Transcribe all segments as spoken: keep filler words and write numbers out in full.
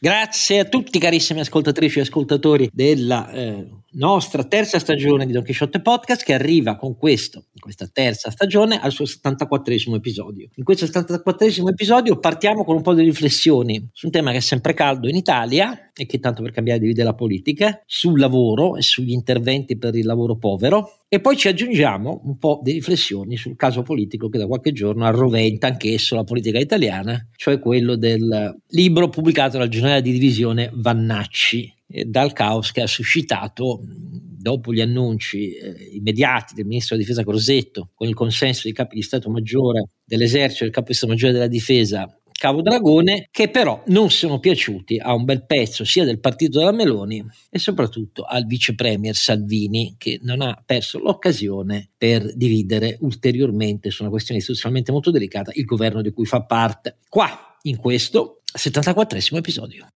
Grazie a tutti carissimi ascoltatrici e ascoltatori della eh, nostra terza stagione di Don Chisciotte Podcast, che arriva con questo, questa terza stagione, al suo settantaquattresimo episodio. In questo settantaquattresimo episodio partiamo con un po' di riflessioni su un tema che è sempre caldo in Italia e che tanto per cambiare divide la politica, sul lavoro e sugli interventi per il lavoro povero, e poi ci aggiungiamo un po' di riflessioni sul caso politico che da qualche giorno arroventa anch'esso la politica italiana, cioè quello del libro pubblicato dal giornale di divisione Vannacci, dal caos che ha suscitato dopo gli annunci eh, immediati del ministro della difesa Crosetto, con il consenso dei capi di stato maggiore dell'esercito e del capo di stato maggiore della difesa Cavo Dragone, che però non sono piaciuti a un bel pezzo sia del partito della Meloni e soprattutto al vice premier Salvini, che non ha perso l'occasione per dividere ulteriormente su una questione istituzionalmente molto delicata il governo di cui fa parte. Qua in questo settantaquattresimo episodio.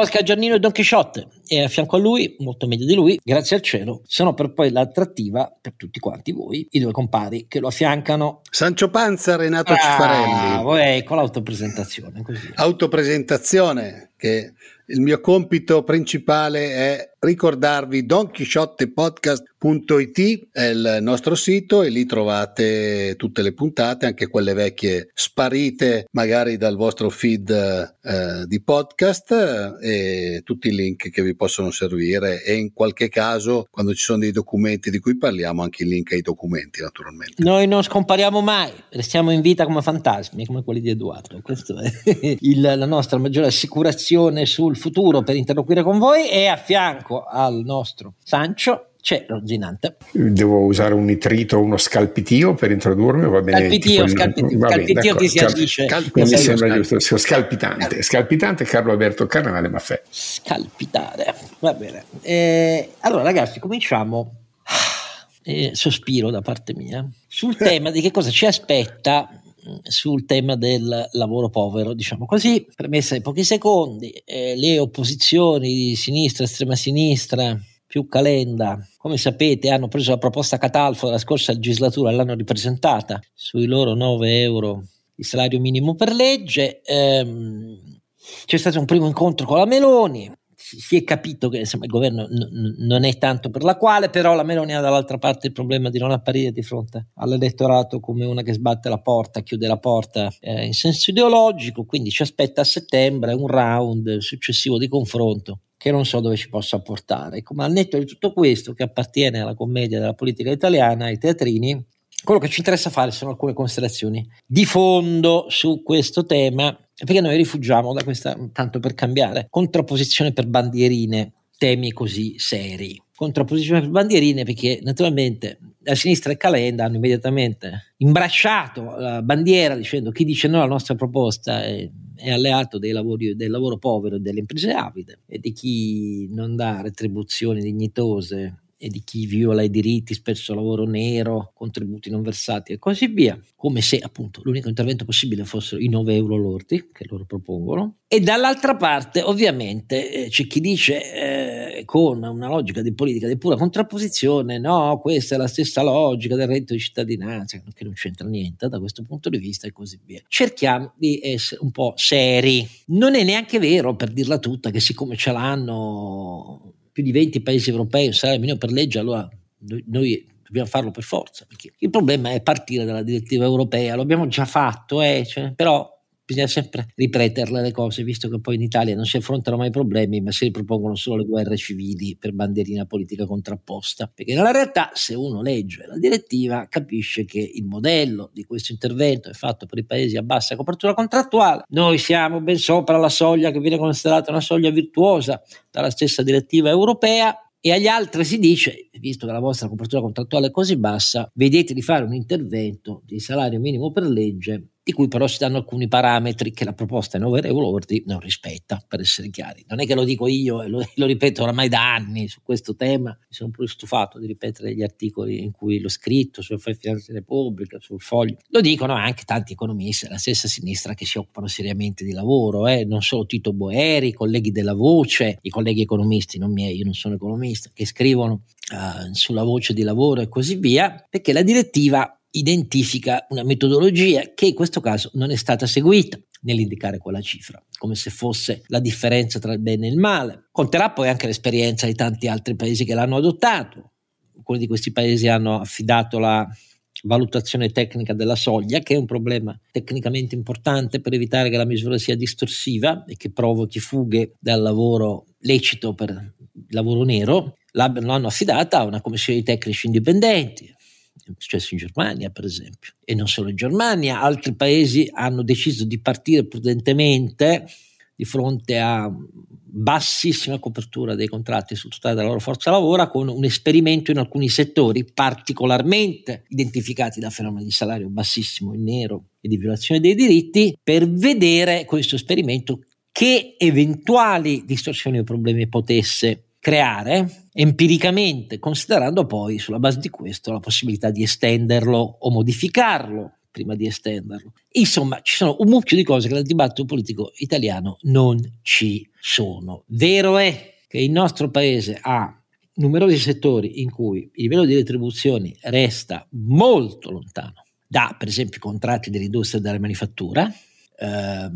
Oscar Giannino e Don Chisciotte, e a fianco a lui, molto meglio di lui, grazie al cielo, sono per poi l'attrattiva per tutti quanti voi, i due compari che lo affiancano. Sancho Panza, Renato ah, Cifarelli. Ecco l'autopresentazione. Così. Autopresentazione, che il mio compito principale è ricordarvi don chisciotte podcast punto it è il nostro sito e lì trovate tutte le puntate, anche quelle vecchie sparite magari dal vostro feed eh, di podcast, e tutti i link che vi possono servire, e in qualche caso, quando ci sono dei documenti di cui parliamo, anche il link ai documenti naturalmente. Noi non scompariamo mai, restiamo in vita come fantasmi, come quelli di Eduardo. Questa è il, la nostra maggiore assicurazione sul futuro per interloquire con voi, e a fianco al nostro Sancho c'è Ronzinante. Devo usare un nitrito o uno scalpitio per introdurmi? Va bene, scalpitio, tipo, scalpitio, va bene, scalpitio che si agisce. Cal- mi sembra giusto, scalpitante. Scalpitante Carlo Alberto Carnevale Maffé. Scalpitare, va bene. Eh, allora ragazzi, cominciamo, eh, sospiro da parte mia, sul tema di che cosa ci aspetta sul tema del lavoro povero, diciamo così, premessa di pochi secondi, eh, le opposizioni di sinistra, estrema sinistra, più Calenda, come sapete, hanno preso la proposta Catalfo della scorsa legislatura, l'hanno ripresentata sui loro nove euro di salario minimo per legge, ehm, c'è stato un primo incontro con la Meloni, si è capito che insomma, il governo n- non è tanto per la quale, però la Meloni ha dall'altra parte il problema di non apparire di fronte all'elettorato come una che sbatte la porta, chiude la porta eh, in senso ideologico, quindi ci aspetta a settembre un round successivo di confronto che non so dove ci possa portare. Ma al netto di tutto questo, che appartiene alla commedia della politica italiana, ai teatrini, quello che ci interessa fare sono alcune considerazioni di fondo su questo tema, perché noi rifugiamo da questa, tanto per cambiare, contrapposizione per bandierine, temi così seri. Contrapposizione per bandierine perché naturalmente la sinistra e Calenda hanno immediatamente imbracciato la bandiera dicendo chi dice no alla nostra proposta è, è alleato dei lavori, del lavoro povero e delle imprese avide e di chi non dà retribuzioni dignitose e di chi viola i diritti, spesso lavoro nero, contributi non versati e così via, come se appunto l'unico intervento possibile fossero i nove euro lordi che loro propongono. E dall'altra parte ovviamente eh, c'è chi dice eh, con una logica di politica di pura contrapposizione no, questa è la stessa logica del reddito di cittadinanza che non c'entra niente da questo punto di vista e così via. Cerchiamo di essere un po' seri. Non è neanche vero, per dirla tutta, che siccome ce l'hanno più di venti paesi europei un salario minimo per legge, allora noi dobbiamo farlo per forza, perché il problema è partire dalla direttiva europea, lo abbiamo già fatto, eh? Cioè, però bisogna sempre ripeterle le cose, visto che poi in Italia non si affrontano mai i problemi, ma si ripropongono solo le guerre civili per bandierina politica contrapposta, perché nella realtà se uno legge la direttiva capisce che il modello di questo intervento è fatto per i paesi a bassa copertura contrattuale. Noi siamo ben sopra la soglia che viene considerata una soglia virtuosa dalla stessa direttiva europea, e agli altri si dice, visto che la vostra copertura contrattuale è così bassa, vedete di fare un intervento di salario minimo per legge di cui però si danno alcuni parametri che la proposta in euro lordi non rispetta, per essere chiari. Non è che lo dico io, e lo, lo ripeto oramai da anni su questo tema, mi sono pure stufato di ripetere gli articoli in cui l'ho scritto, sul finanziaria pubblica, sul Foglio. Lo dicono anche tanti economisti della stessa sinistra che si occupano seriamente di lavoro, eh? Non solo Tito Boeri, i colleghi della Voce, i colleghi economisti, non miei, io non sono economista, che scrivono uh, sulla Voce di lavoro e così via, perché la direttiva identifica una metodologia che in questo caso non è stata seguita nell'indicare quella cifra, come se fosse la differenza tra il bene e il male. Conterà poi anche l'esperienza di tanti altri paesi che l'hanno adottato. Alcuni di questi paesi hanno affidato la valutazione tecnica della soglia, che è un problema tecnicamente importante per evitare che la misura sia distorsiva e che provochi fughe dal lavoro lecito per lavoro nero. L'hanno affidata a una commissione di tecnici indipendenti, è successo in Germania per esempio, e non solo in Germania, altri paesi hanno deciso di partire prudentemente di fronte a bassissima copertura dei contratti sul totale della loro forza lavoro, con un esperimento in alcuni settori particolarmente identificati da fenomeni di salario bassissimo, in nero e di violazione dei diritti, per vedere questo esperimento che eventuali distorsioni o problemi potesse creare empiricamente, considerando poi sulla base di questo la possibilità di estenderlo o modificarlo prima di estenderlo. Insomma, ci sono un mucchio di cose che nel dibattito politico italiano non ci sono. Vero è che il nostro paese ha numerosi settori in cui il livello di retribuzioni resta molto lontano da, per esempio, i contratti dell'industria e della manifattura. Eh,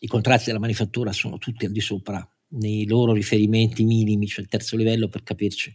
i contratti della manifattura sono tutti al di sopra nei loro riferimenti minimi, cioè il terzo livello per capirci,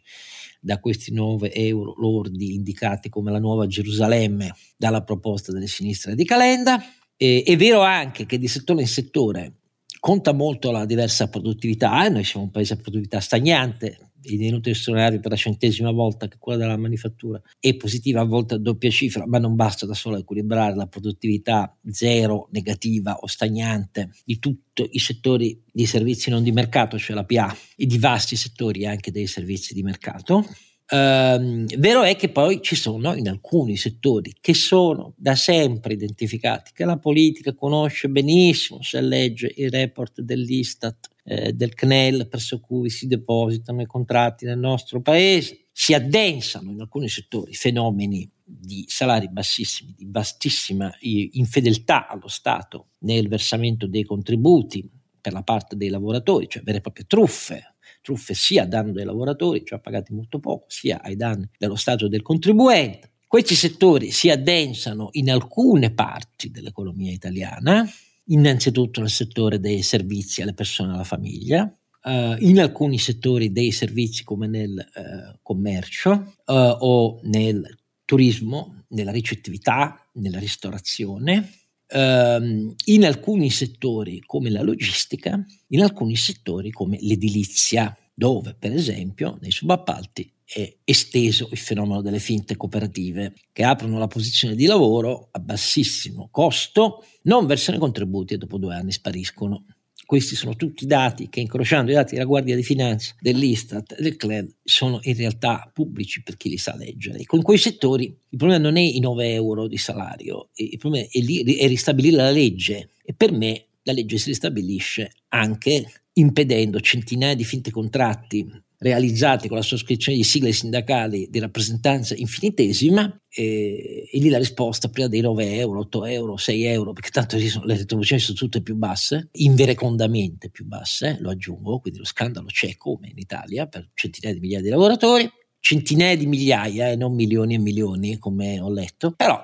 da questi nove euro lordi indicati come la nuova Gerusalemme dalla proposta delle sinistre di Calenda. E, è vero anche che di settore in settore conta molto la diversa produttività. Noi siamo un paese a produttività stagnante, è inutile sottolineare per la centesima volta che quella della manifattura è positiva, a volte a doppia cifra, ma non basta da sola equilibrare la produttività zero, negativa o stagnante di tutti i settori di servizi non di mercato, cioè la P A, e di vasti settori anche dei servizi di mercato. Ehm, vero è che poi ci sono in alcuni settori che sono da sempre identificati, che la politica conosce benissimo se legge i report dell'Istat, Eh, del C N E L, presso cui si depositano i contratti nel nostro paese. Si addensano in alcuni settori fenomeni di salari bassissimi, di vastissima infedeltà allo Stato nel versamento dei contributi per la parte dei lavoratori, cioè vere e proprie truffe, truffe sia a danno dei lavoratori, cioè pagati molto poco, sia ai danni dello Stato e del contribuente. Questi settori si addensano in alcune parti dell'economia italiana, innanzitutto nel settore dei servizi alle persone e alla famiglia, eh, in alcuni settori dei servizi come nel eh, commercio eh, o nel turismo, nella ricettività, nella ristorazione, eh, in alcuni settori come la logistica, in alcuni settori come l'edilizia, dove per esempio nei subappalti è esteso il fenomeno delle finte cooperative, che aprono la posizione di lavoro a bassissimo costo, non versano i contributi e dopo due anni spariscono. Questi sono tutti dati che, incrociando i dati della Guardia di Finanza, dell'Istat e del C N E L, sono in realtà pubblici per chi li sa leggere. E con quei settori il problema non è i nove euro di salario, il problema è, lì, è ristabilire la legge, e per me la legge si ristabilisce anche impedendo centinaia di finte contratti realizzati con la sottoscrizione di sigle sindacali di rappresentanza infinitesima, e, e lì la risposta prima dei nove euro, otto euro, sei euro, perché tanto le retribuzioni sono tutte più basse, inverecondamente più basse, lo aggiungo, quindi lo scandalo c'è come in Italia per centinaia di migliaia di lavoratori, centinaia di migliaia e non milioni e milioni come ho letto, però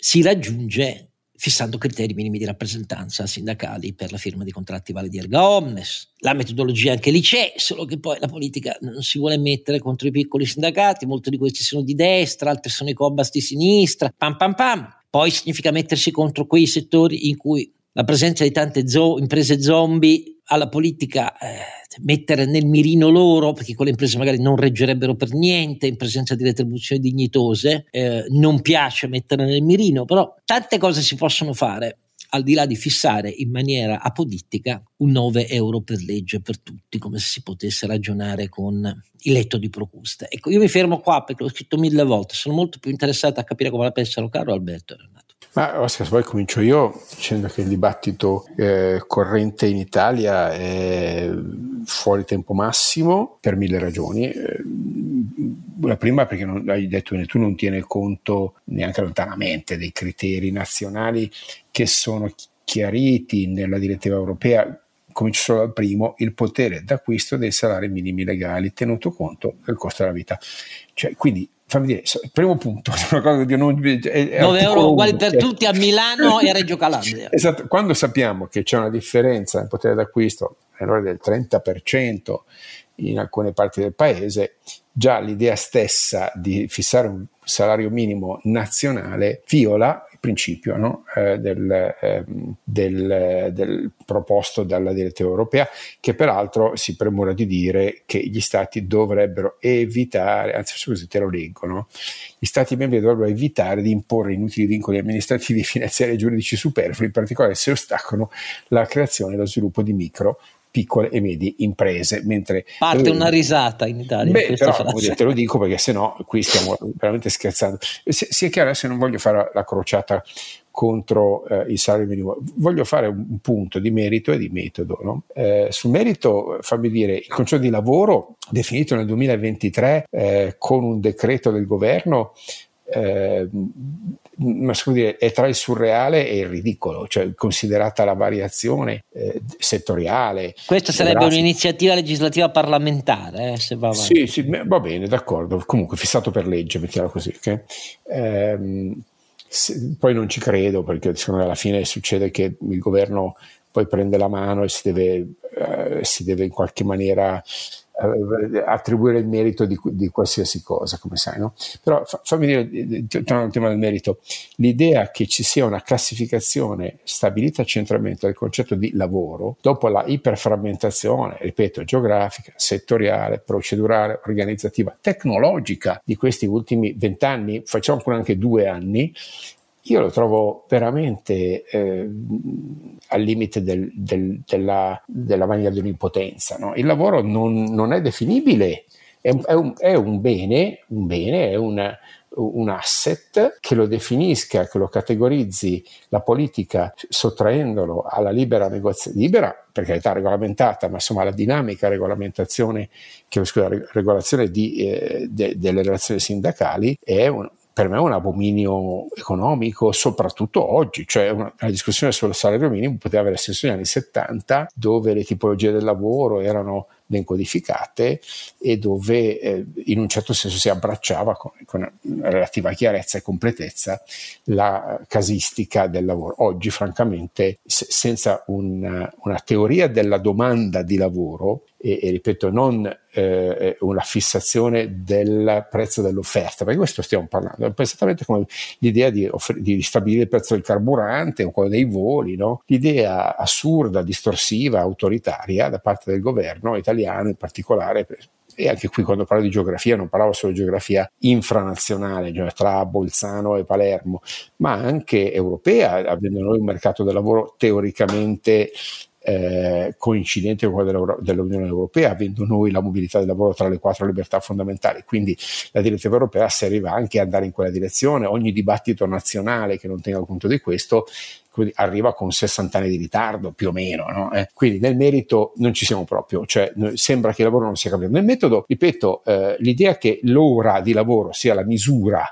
si raggiunge fissando criteri minimi di rappresentanza sindacali per la firma di contratti validi erga omnes. La metodologia anche lì c'è, solo che poi la politica non si vuole mettere contro i piccoli sindacati, molti di questi sono di destra, altri sono i cobas di sinistra, pam pam pam. Poi significa mettersi contro quei settori in cui la presenza di tante zo- imprese zombie alla politica, eh, mettere nel mirino loro, perché quelle imprese magari non reggerebbero per niente in presenza di retribuzioni dignitose, eh, non piace mettere nel mirino, però tante cose si possono fare al di là di fissare in maniera apodittica un nove euro per legge per tutti, come se si potesse ragionare con il letto di Procusta. Ecco, io mi fermo qua perché l'ho scritto mille volte, sono molto più interessato a capire come la pensano Carlo Alberto e Renato. Ma Oscar, poi comincio io dicendo che il dibattito eh, corrente in Italia è fuori tempo massimo per mille ragioni. La prima, perché non, hai detto che tu non tiene conto neanche lontanamente dei criteri nazionali che sono chiariti nella direttiva europea. Comincio solo dal primo, il potere d'acquisto dei salari minimi legali, tenuto conto del costo della vita. Cioè, quindi fammi dire, primo punto, una cosa che non nove euro uguali per tutti a Milano e a Reggio Calabria. Esatto, quando sappiamo che c'è una differenza nel potere d'acquisto, allora del trenta per cento in alcune parti del paese, già l'idea stessa di fissare un salario minimo nazionale viola il principio, no? eh, del, eh, del, del proposto dalla direttiva europea, che peraltro si premura di dire che gli stati dovrebbero evitare, anzi scusi te lo leggo, no? Gli stati membri dovrebbero evitare di imporre inutili vincoli amministrativi, finanziari e giuridici superflui, in particolare se ostacolano la creazione e lo sviluppo di micro, piccole e medie imprese. Mentre parte eh, una risata in Italia. Beh, in però frase. Te lo dico perché sennò qui stiamo veramente scherzando. Se, sia chiaro, adesso non voglio fare la crociata contro eh, il salario minimo, voglio fare un punto di merito e di metodo, no? Eh, sul merito, fammi dire, il concetto di lavoro definito nel duemilaventitré eh, con un decreto del governo Eh, ma scusate, è tra il surreale e il ridicolo, cioè considerata la variazione eh, settoriale. Questa sarebbe un'iniziativa legislativa parlamentare, eh, se va avanti. Sì, sì, va bene, d'accordo, comunque fissato per legge, mettiamola così, okay? eh, se, poi non ci credo, perché secondo me alla fine succede che il governo poi prende la mano e si deve, eh, si deve in qualche maniera attribuire il merito di, di qualsiasi cosa, come sai, no? Però fa, fammi dire, tornando al tema del merito, l'idea che ci sia una classificazione stabilita centralmente del concetto di lavoro, dopo la iperframmentazione, ripeto, geografica, settoriale, procedurale, organizzativa, tecnologica di questi ultimi vent'anni, facciamo pure anche due anni, io lo trovo veramente eh, al limite del, del, della, della maniera dell'impotenza, no? Il lavoro non, non è definibile, è, è, un, è un bene, un bene, è una, un asset, che lo definisca, che lo categorizzi la politica sottraendolo alla libera negoziazione, libera per carità regolamentata, ma insomma la dinamica regolamentazione, che, scusa, regolazione di, eh, de, delle relazioni sindacali è un per me è un abominio economico, soprattutto oggi. Cioè una, una discussione sul salario minimo poteva avere senso negli anni settanta, dove le tipologie del lavoro erano ben codificate e dove eh, in un certo senso si abbracciava con, con relativa chiarezza e completezza la casistica del lavoro. Oggi francamente se, senza un, una teoria della domanda di lavoro e, e ripeto non eh, una fissazione del prezzo dell'offerta, perché questo stiamo parlando, è esattamente come l'idea di, offre, di stabilire il prezzo del carburante o quello dei voli, no? L'idea assurda, distorsiva, autoritaria da parte del governo italiano in particolare, e anche qui quando parlo di geografia non parlavo solo di geografia infranazionale, cioè tra Bolzano e Palermo, ma anche europea, avendo noi un mercato del lavoro teoricamente Eh, coincidente con quello dell'Unione Europea, avendo noi la mobilità del lavoro tra le quattro libertà fondamentali. Quindi la direttiva europea serviva anche a andare in quella direzione. Ogni dibattito nazionale che non tenga conto di questo arriva con sessanta anni di ritardo più o meno, no? Eh, quindi nel merito non ci siamo proprio, cioè sembra che il lavoro non sia cambiato. Nel metodo, ripeto, eh, l'idea che l'ora di lavoro sia la misura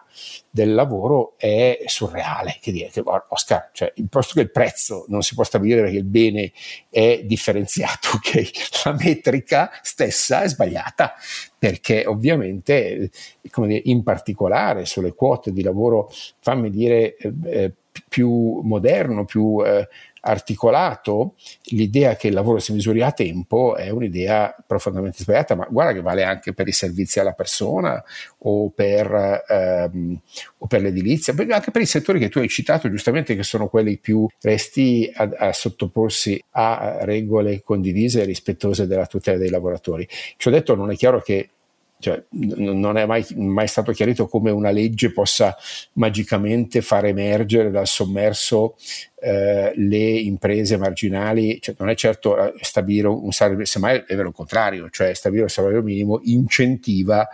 del lavoro è surreale. Che dire, che, Oscar, cioè, posto che il prezzo non si può stabilire, che il bene è differenziato, okay? La metrica stessa è sbagliata, perché ovviamente, come dire, in particolare sulle quote di lavoro, fammi dire, eh, più moderno, più eh, articolato, l'idea che il lavoro si misuri a tempo è un'idea profondamente sbagliata, ma guarda che vale anche per i servizi alla persona o per, ehm, o per l'edilizia, anche per i settori che tu hai citato giustamente, che sono quelli più resti a, a sottoporsi a regole condivise e rispettose della tutela dei lavoratori. Ci ho detto, non è chiaro che Cioè, n- non è mai, mai stato chiarito come una legge possa magicamente far emergere dal sommerso eh, le imprese marginali, cioè, non è certo stabilire un salario, semmai è vero il contrario, cioè stabilire un salario minimo incentiva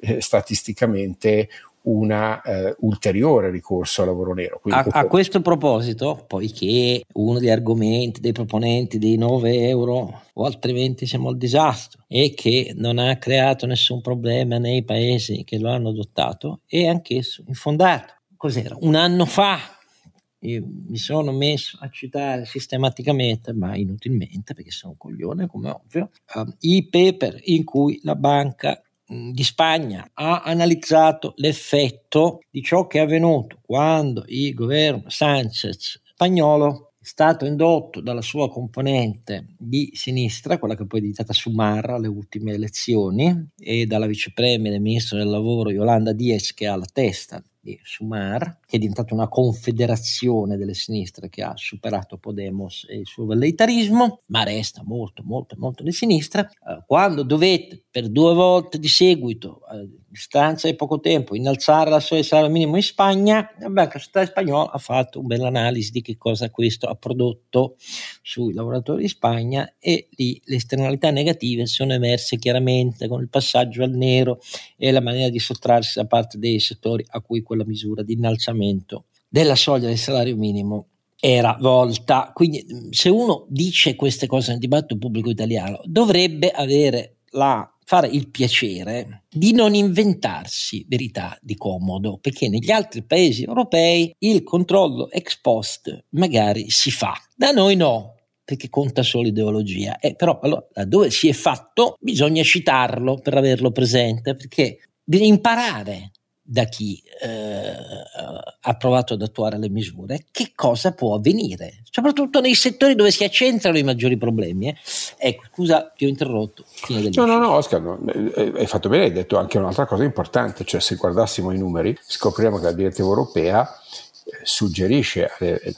eh, statisticamente un eh, ulteriore ricorso al lavoro nero. Quindi, a, a questo proposito, poiché uno degli argomenti dei proponenti dei nove euro o altrimenti siamo al disastro e che non ha creato nessun problema nei paesi che lo hanno adottato è anch'esso infondato. Cos'era? Un anno fa io mi sono messo a citare sistematicamente, ma inutilmente perché sono un coglione come ovvio, uh, i paper in cui la banca di Spagna ha analizzato l'effetto di ciò che è avvenuto quando il governo Sánchez spagnolo è stato indotto dalla sua componente di sinistra, quella che poi è diventata Sumarra alle ultime elezioni, e dalla vicepremier del ministro del lavoro Yolanda Díez, che ha la testa di Sumar, che è diventata una confederazione delle sinistre che ha superato Podemos e il suo velleitarismo, ma resta molto molto molto di sinistra. Quando dovete per due volte di seguito, a distanza di poco tempo, innalzare la soglia del salario minimo in Spagna, la Banca Centrale Spagnola ha fatto un bell'analisi di che cosa questo ha prodotto sui lavoratori di Spagna, e lì le esternalità negative sono emerse chiaramente con il passaggio al nero e la maniera di sottrarsi da parte dei settori a cui quella misura di innalzamento della soglia del salario minimo era volta. Quindi se uno dice queste cose nel dibattito pubblico italiano dovrebbe avere la fare il piacere di non inventarsi verità di comodo, perché negli altri paesi europei il controllo ex post magari si fa, da noi no, perché conta solo ideologia. Eh, però allora dove si è fatto bisogna citarlo per averlo presente, perché bisogna imparare da chi eh, ha provato ad attuare le misure che cosa può avvenire, soprattutto nei settori dove si accentrano i maggiori problemi. Eh. Ecco, scusa, ti ho interrotto. No, no, no, no, Oscar, no, hai fatto bene, hai detto anche un'altra cosa importante, cioè se guardassimo i numeri scopriamo che la direttiva europea suggerisce alle, eh,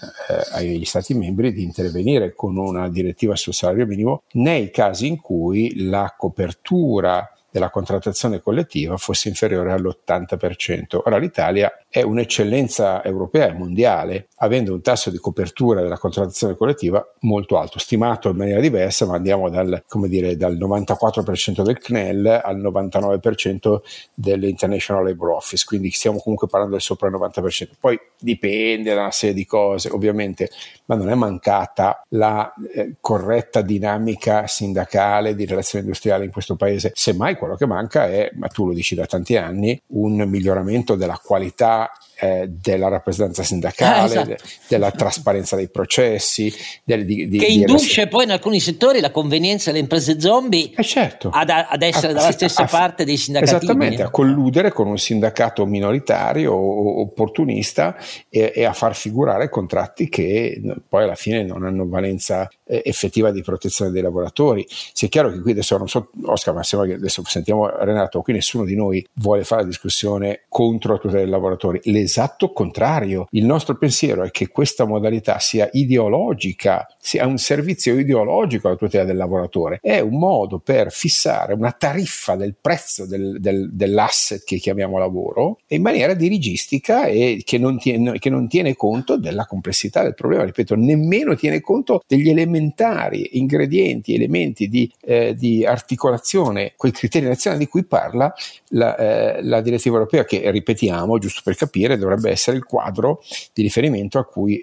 agli Stati membri di intervenire con una direttiva sul salario minimo nei casi in cui la copertura della contrattazione collettiva fosse inferiore all'ottanta per cento. Ora l'Italia è un'eccellenza europea e mondiale, avendo un tasso di copertura della contrattazione collettiva molto alto, stimato in maniera diversa, ma andiamo dal, come dire, dal novantaquattro per cento del C N E L al novantanove per cento dell'International Labour Office, quindi stiamo comunque parlando del sopra il novanta per cento. Poi dipende da una serie di cose, ovviamente, ma non è mancata la eh, corretta dinamica sindacale di relazione industriale in questo paese. Semmai quello che manca è, ma tu lo dici da tanti anni, un miglioramento della qualità Eh, della rappresentanza sindacale, ah, esatto. de, della trasparenza dei processi del, di, di, che induce di... poi in alcuni settori la convenienza delle imprese zombie eh certo. ad, ad essere a, dalla stessa a, parte dei sindacati, esattamente, a colludere con un sindacato minoritario o opportunista e, e a far figurare contratti che poi alla fine non hanno valenza effettiva di protezione dei lavoratori. Se è chiaro che qui adesso non so Oscar, ma sembra che adesso sentiamo Renato, qui nessuno di noi vuole fare la discussione contro la tutela dei lavoratori, le esatto contrario. Il nostro pensiero è che questa modalità sia ideologica, sia un servizio ideologico alla tutela del lavoratore, è un modo per fissare una tariffa del prezzo del, del, dell'asset che chiamiamo lavoro in maniera dirigistica e che non, tiene, che non tiene conto della complessità del problema, ripeto, nemmeno tiene conto degli elementari ingredienti, elementi di, eh, di articolazione, quei criteri nazionali di cui parla la, eh, la direttiva europea, che ripetiamo, giusto per capire, dovrebbe essere il quadro di riferimento a cui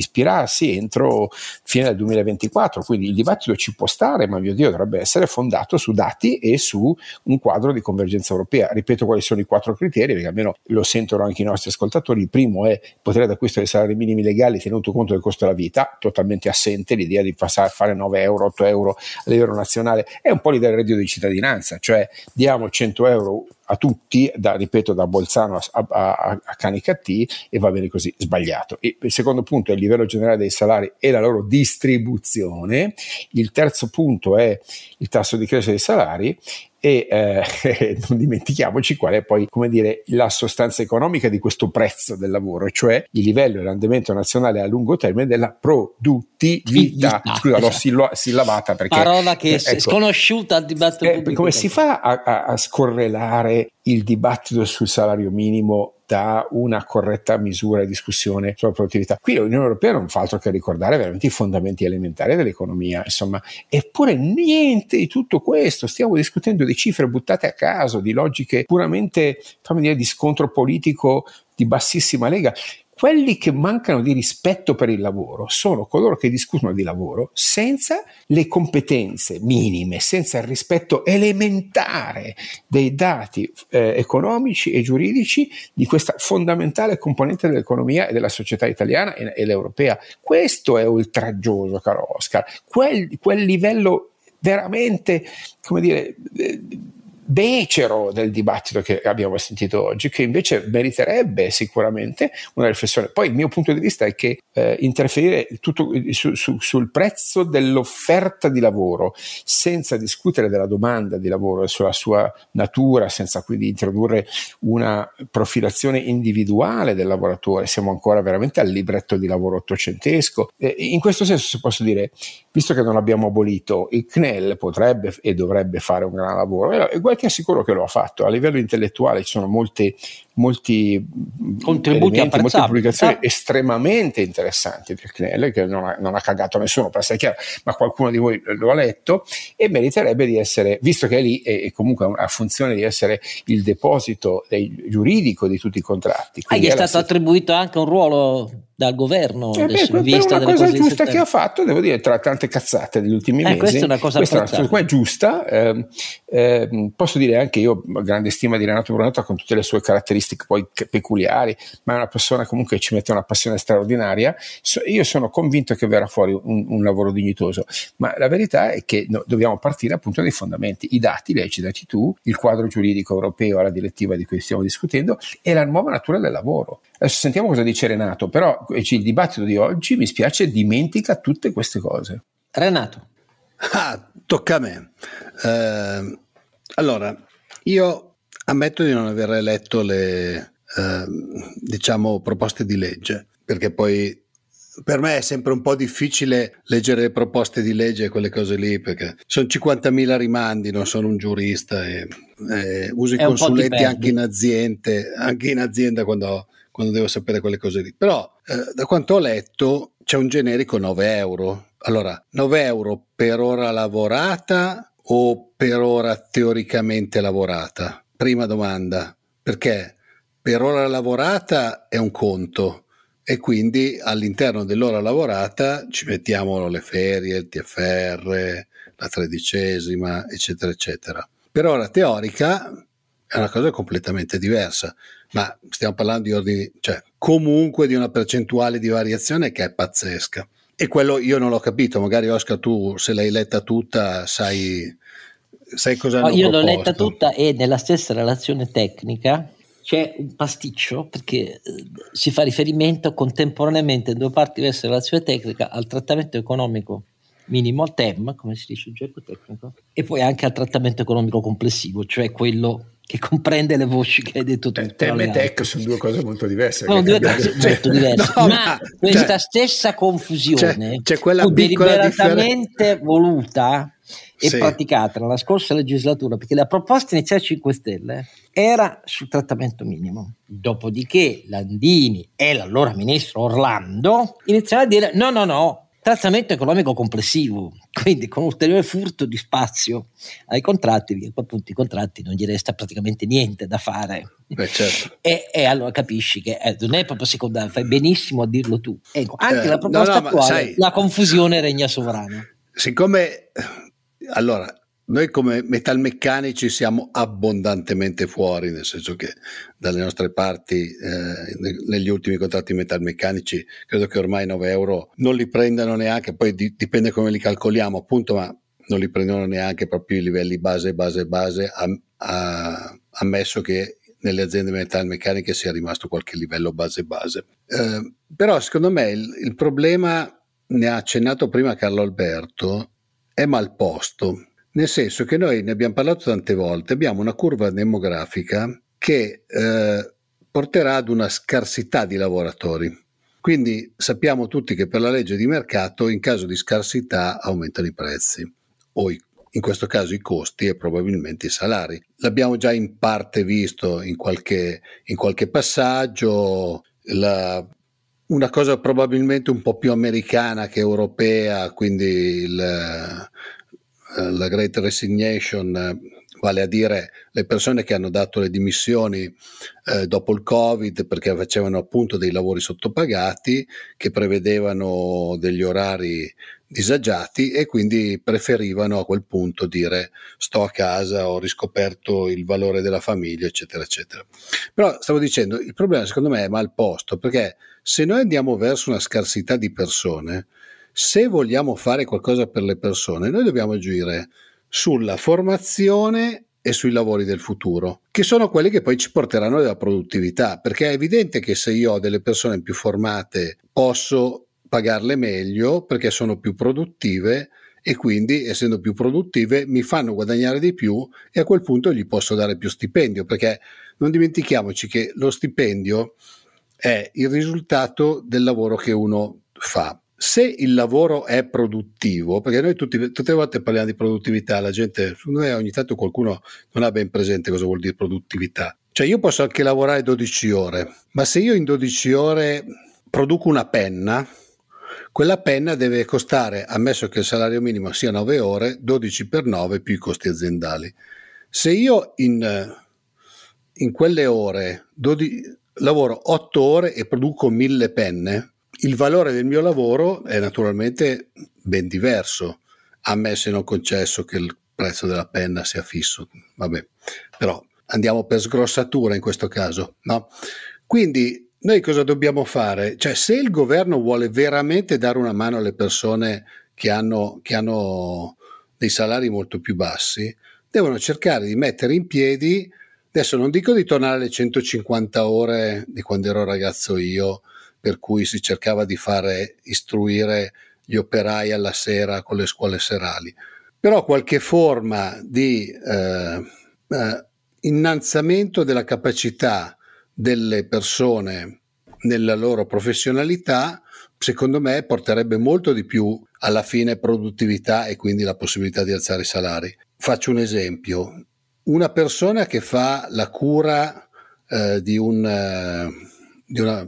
ispirarsi entro fine del duemilaventiquattro. Quindi il dibattito ci può stare, ma mio Dio, dovrebbe essere fondato su dati e su un quadro di convergenza europea. Ripeto quali sono i quattro criteri, perché almeno lo sentono anche i nostri ascoltatori. Il primo è potere d'acquisto dei salari minimi legali tenuto conto del costo della vita, totalmente assente l'idea di passare a fare nove euro, otto euro a livello nazionale. È un po' l'idea del reddito di cittadinanza, cioè diamo cento euro a tutti, da, ripeto, da Bolzano a, a, a Canicattì, e va bene così, sbagliato. E il secondo punto è il livello generale dei salari e la loro distribuzione. Il terzo punto è il tasso di crescita dei salari. E eh, non dimentichiamoci qual è poi, come dire, la sostanza economica di questo prezzo del lavoro, cioè il livello e l'andamento nazionale a lungo termine della produttività. Scusa, esatto. L'ho silla- sillabata perché parola che eh, ecco, è sconosciuta al dibattito eh, pubblico. Come si fa a, a, a scorrelare il dibattito sul salario minimo da una corretta misura e discussione sulla produttività. Qui l'Unione Europea non fa altro che ricordare veramente i fondamenti elementari dell'economia, insomma, eppure niente di tutto questo, stiamo discutendo di cifre buttate a caso, di logiche puramente, fammi dire, di scontro politico di bassissima lega. Quelli che mancano di rispetto per il lavoro sono coloro che discutono di lavoro senza le competenze minime, senza il rispetto elementare dei dati eh, economici e giuridici di questa fondamentale componente dell'economia e della società italiana e, e europea. Questo è oltraggioso, caro Oscar, quel, quel livello veramente, come dire... Eh, becero del dibattito che abbiamo sentito oggi, che invece meriterebbe sicuramente una riflessione. Poi il mio punto di vista è che eh, interferire tutto su, su, sul prezzo dell'offerta di lavoro senza discutere della domanda di lavoro e sulla sua natura, senza quindi introdurre una profilazione individuale del lavoratore, siamo ancora veramente al libretto di lavoro ottocentesco. Eh, in questo senso, se posso dire, visto che non l'abbiamo abolito, il C N E L potrebbe e dovrebbe fare un gran lavoro, e guai ti assicuro che lo ha fatto. A livello intellettuale ci sono molte molti contributi, elementi, molte pubblicazioni ah. estremamente interessanti del C N E L, che non ha, non ha cagato nessuno, per essere chiaro, ma qualcuno di voi lo ha letto e meriterebbe di essere, visto che è lì, e comunque ha una funzione di essere il deposito dei, giuridico di tutti i contratti. Ah, gli è, è stato attribuito anche un ruolo dal governo eh adesso, beh, in vista una delle cosa giusta che ha fatto, devo dire, tra tante cazzate degli ultimi eh, mesi, questa è una cosa, questa è una cosa giusta. Eh, eh, posso dire anche io grande stima di Renato Cifarelli, con tutte le sue caratteristiche poi peculiari, ma è una persona comunque che ci mette una passione straordinaria. So, io sono convinto che verrà fuori un, un lavoro dignitoso, ma la verità è che no, dobbiamo partire appunto dai fondamenti, i dati li hai citati tu, il quadro giuridico europeo, la direttiva di cui stiamo discutendo e la nuova natura del lavoro. Adesso sentiamo cosa dice Renato, però il dibattito di oggi, mi spiace, dimentica tutte queste cose. Renato. Ah, tocca a me. Eh, allora, io ammetto di non aver letto le eh, diciamo proposte di legge, perché poi per me è sempre un po' difficile leggere le proposte di legge e quelle cose lì, perché sono cinquantamila rimandi, non sono un giurista e, e uso i consulenti anche in aziende, anche in azienda quando, quando devo sapere quelle cose lì. Però eh, da quanto ho letto c'è un generico nove euro. Allora, nove euro per ora lavorata o per ora teoricamente lavorata? Prima domanda, perché per ora lavorata è un conto e quindi all'interno dell'ora lavorata ci mettiamo le ferie, il T F R, la tredicesima, eccetera, eccetera. Per ora teorica è una cosa completamente diversa, ma stiamo parlando di ordini, cioè comunque di una percentuale di variazione che è pazzesca. E quello io non l'ho capito, magari Oscar tu se l'hai letta tutta sai... Sai cosa hanno proposto? Io l'ho letta tutta e nella stessa relazione tecnica c'è un pasticcio, perché eh, si fa riferimento contemporaneamente in due parti verso la relazione tecnica al trattamento economico minimo, al T E M, come si dice il gergo tecnico, e poi anche al trattamento economico complessivo, cioè quello che comprende le voci che hai detto tu. T E M e T E C sono due cose molto diverse. Sono due cose cioè, molto diverse, no, ma, ma questa cioè, stessa confusione c'è, c'è fu deliberatamente differen- voluta e sì. praticata nella scorsa legislatura, perché la proposta iniziale cinque Stelle era sul trattamento minimo, dopodiché Landini e l'allora ministro Orlando iniziano a dire no no no, trattamento economico complessivo, quindi con ulteriore furto di spazio ai contratti, perché poi appunto i contratti non gli resta praticamente niente da fare. Beh, certo. e, e allora capisci che eh, non è proprio secondario, fai benissimo a dirlo tu. Ecco, anche eh, la proposta no, no, attuale, sai, la confusione regna sovrana. Siccome, allora, noi come metalmeccanici siamo abbondantemente fuori, nel senso che dalle nostre parti eh, negli ultimi contratti metalmeccanici credo che ormai nove euro non li prendano neanche, poi di, dipende come li calcoliamo appunto, ma non li prendono neanche proprio i livelli base, base, base, a, a, ammesso che nelle aziende metalmeccaniche sia rimasto qualche livello base, base. Eh, però secondo me il, il problema, ne ha accennato prima Carlo Alberto, è mal posto. Nel senso che noi ne abbiamo parlato tante volte, abbiamo una curva demografica che eh, porterà ad una scarsità di lavoratori. Quindi sappiamo tutti che per la legge di mercato in caso di scarsità aumentano i prezzi o i, in questo caso i costi e probabilmente i salari. L'abbiamo già in parte visto in qualche, in qualche passaggio, la, una cosa probabilmente un po' più americana che europea, quindi il, la Great Resignation, vale a dire le persone che hanno dato le dimissioni eh, dopo il Covid perché facevano appunto dei lavori sottopagati che prevedevano degli orari disagiati e quindi preferivano a quel punto dire sto a casa, ho riscoperto il valore della famiglia, eccetera eccetera. Però stavo dicendo, il problema secondo me è mal posto, perché se noi andiamo verso una scarsità di persone, se vogliamo fare qualcosa per le persone, noi dobbiamo agire sulla formazione e sui lavori del futuro, che sono quelli che poi ci porteranno alla produttività, perché è evidente che se io ho delle persone più formate posso pagarle meglio perché sono più produttive e quindi, essendo più produttive, mi fanno guadagnare di più e a quel punto gli posso dare più stipendio, perché non dimentichiamoci che lo stipendio è il risultato del lavoro che uno fa. Se il lavoro è produttivo, perché noi tutti, tutte le volte parliamo di produttività, la gente, ogni tanto qualcuno non ha ben presente cosa vuol dire produttività. Cioè io posso anche lavorare dodici ore, ma se io in dodici ore produco una penna, quella penna deve costare, ammesso che il salario minimo sia nove ore, dodici per nove più i costi aziendali. Se io in, in quelle ore dodici, lavoro otto ore e produco mille penne, il valore del mio lavoro è naturalmente ben diverso, ammesso e non concesso che il prezzo della penna sia fisso. Vabbè, però andiamo per sgrossatura in questo caso, no? Quindi noi cosa dobbiamo fare? Cioè, se il governo vuole veramente dare una mano alle persone che hanno, che hanno dei salari molto più bassi, devono cercare di mettere in piedi, adesso non dico di tornare alle centocinquanta ore di quando ero ragazzo io, per cui si cercava di fare istruire gli operai alla sera con le scuole serali, però qualche forma di eh, eh, innalzamento della capacità delle persone nella loro professionalità, secondo me porterebbe molto di più alla fine produttività e quindi la possibilità di alzare i salari. Faccio un esempio, una persona che fa la cura eh, di, un, eh, di una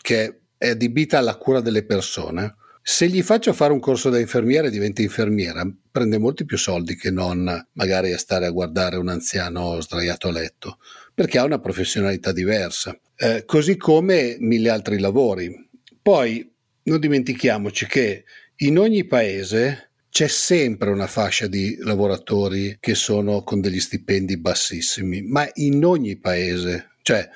che è adibita alla cura delle persone, se gli faccio fare un corso da infermiere diventa infermiera, prende molti più soldi che non magari a stare a guardare un anziano sdraiato a letto, perché ha una professionalità diversa, eh, così come mille altri lavori. Poi non dimentichiamoci che in ogni paese c'è sempre una fascia di lavoratori che sono con degli stipendi bassissimi, ma in ogni paese, cioè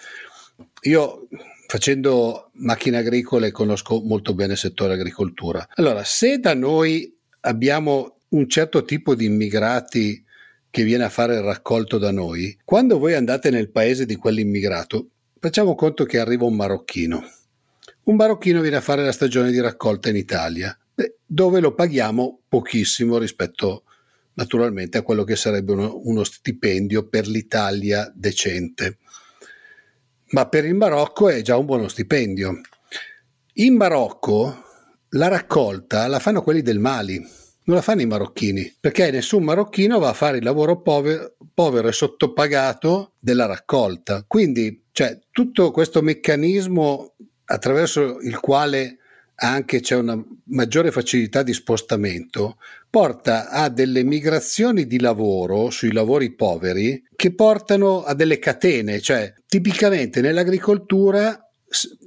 io facendo macchine agricole conosco molto bene il settore agricoltura. Allora, se da noi abbiamo un certo tipo di immigrati che viene a fare il raccolto da noi, quando voi andate nel paese di quell'immigrato, facciamo conto che arriva un marocchino. Un marocchino viene a fare la stagione di raccolta in Italia, dove lo paghiamo pochissimo rispetto naturalmente a quello che sarebbe uno, uno stipendio per l'Italia decente. Ma per il Marocco è già un buono stipendio. In Marocco la raccolta la fanno quelli del Mali, non la fanno i marocchini, perché nessun marocchino va a fare il lavoro povero, povero e sottopagato della raccolta. Quindi cioè, tutto questo meccanismo attraverso il quale anche c'è una maggiore facilità di spostamento porta a delle migrazioni di lavoro sui lavori poveri che portano a delle catene, cioè tipicamente nell'agricoltura,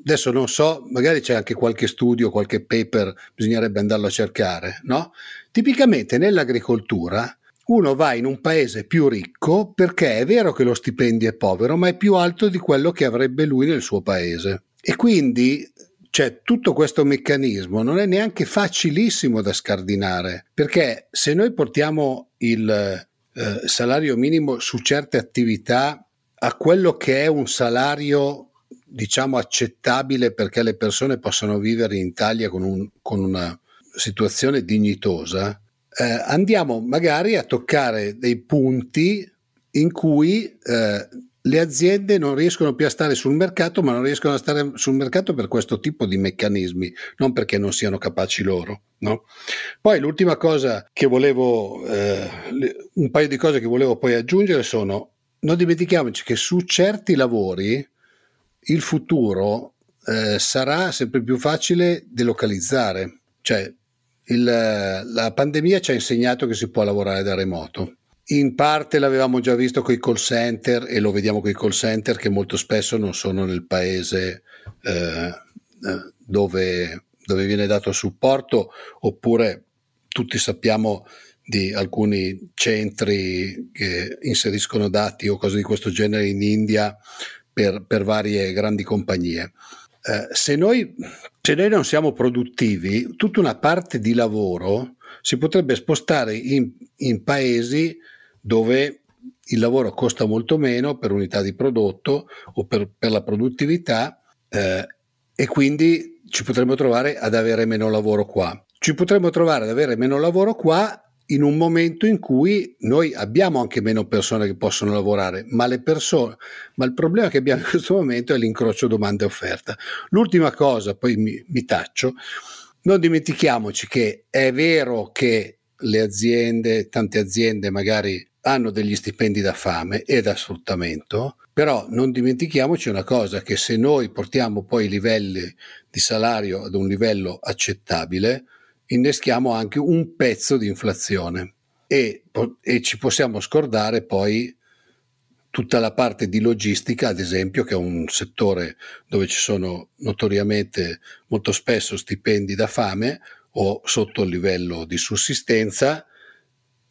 adesso non so, magari c'è anche qualche studio, qualche paper, bisognerebbe andarlo a cercare, no? Tipicamente nell'agricoltura uno va in un paese più ricco perché è vero che lo stipendio è povero, ma è più alto di quello che avrebbe lui nel suo paese e quindi cioè tutto questo meccanismo non è neanche facilissimo da scardinare, perché se noi portiamo il eh, salario minimo su certe attività a quello che è un salario diciamo accettabile perché le persone possano vivere in Italia con, un, con una situazione dignitosa, eh, andiamo magari a toccare dei punti in cui eh, le aziende non riescono più a stare sul mercato, ma non riescono a stare sul mercato per questo tipo di meccanismi, non perché non siano capaci loro, no? Poi l'ultima cosa che volevo, eh, un paio di cose che volevo poi aggiungere sono, non dimentichiamoci che su certi lavori il futuro eh, sarà sempre più facile delocalizzare, cioè il, la pandemia ci ha insegnato che si può lavorare da remoto. In parte l'avevamo già visto con i call center e lo vediamo con i call center che molto spesso non sono nel paese eh, dove, dove viene dato supporto, oppure tutti sappiamo di alcuni centri che inseriscono dati o cose di questo genere in India per, per varie grandi compagnie. Eh, se noi, se noi non siamo produttivi, tutta una parte di lavoro si potrebbe spostare in, in paesi dove il lavoro costa molto meno per unità di prodotto o per, per la produttività, eh, e quindi ci potremmo trovare ad avere meno lavoro qua. Ci potremmo trovare ad avere meno lavoro qua in un momento in cui noi abbiamo anche meno persone che possono lavorare, ma le persone, ma il problema che abbiamo in questo momento è l'incrocio domanda e offerta. L'ultima cosa, poi mi, mi taccio. Non dimentichiamoci che è vero che le aziende, tante aziende magari hanno degli stipendi da fame e da sfruttamento, però non dimentichiamoci una cosa, che se noi portiamo poi i livelli di salario ad un livello accettabile, inneschiamo anche un pezzo di inflazione e, e ci possiamo scordare poi tutta la parte di logistica, ad esempio, che è un settore dove ci sono notoriamente molto spesso stipendi da fame o sotto il livello di sussistenza,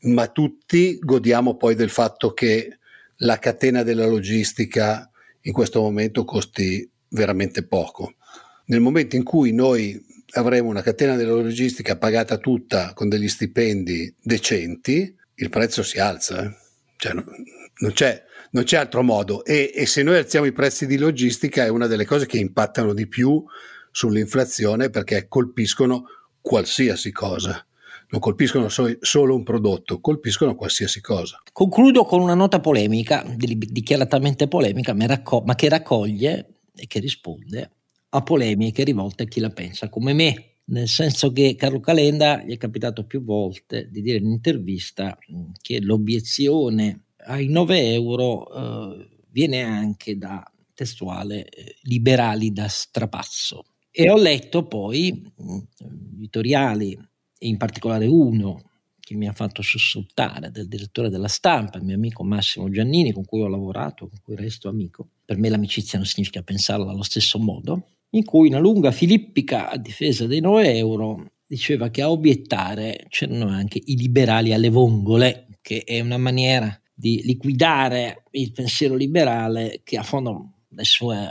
ma tutti godiamo poi del fatto che la catena della logistica in questo momento costi veramente poco. Nel momento in cui noi avremo una catena della logistica pagata tutta con degli stipendi decenti, il prezzo si alza, eh? Cioè, non c'è, non c'è altro modo, e, e se noi alziamo i prezzi di logistica è una delle cose che impattano di più sull'inflazione, perché colpiscono qualsiasi cosa, non colpiscono so- solo un prodotto, colpiscono qualsiasi cosa. Concludo con una nota polemica, dichiaratamente polemica, ma che raccoglie e che risponde a polemiche rivolte a chi la pensa come me, nel senso che Carlo Calenda gli è capitato più volte di dire in un'intervista che l'obiezione ai nove euro eh, viene anche da, testuale, eh, liberali da strapazzo, e ho letto poi mh, editoriali, e in particolare uno che mi ha fatto sussultare, del direttore della Stampa, il mio amico Massimo Giannini, con cui ho lavorato, con cui resto amico, per me l'amicizia non significa pensarla allo stesso modo, in cui una lunga filippica a difesa dei nove euro diceva che a obiettare c'erano anche i liberali alle vongole, che è una maniera di liquidare il pensiero liberale, che a fondo le sue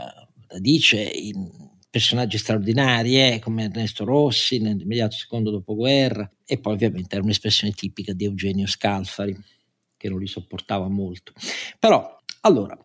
radice in personaggi straordinari come Ernesto Rossi nell'immediato secondo dopoguerra, e poi ovviamente era un'espressione tipica di Eugenio Scalfari, che non li sopportava molto. Però, allora,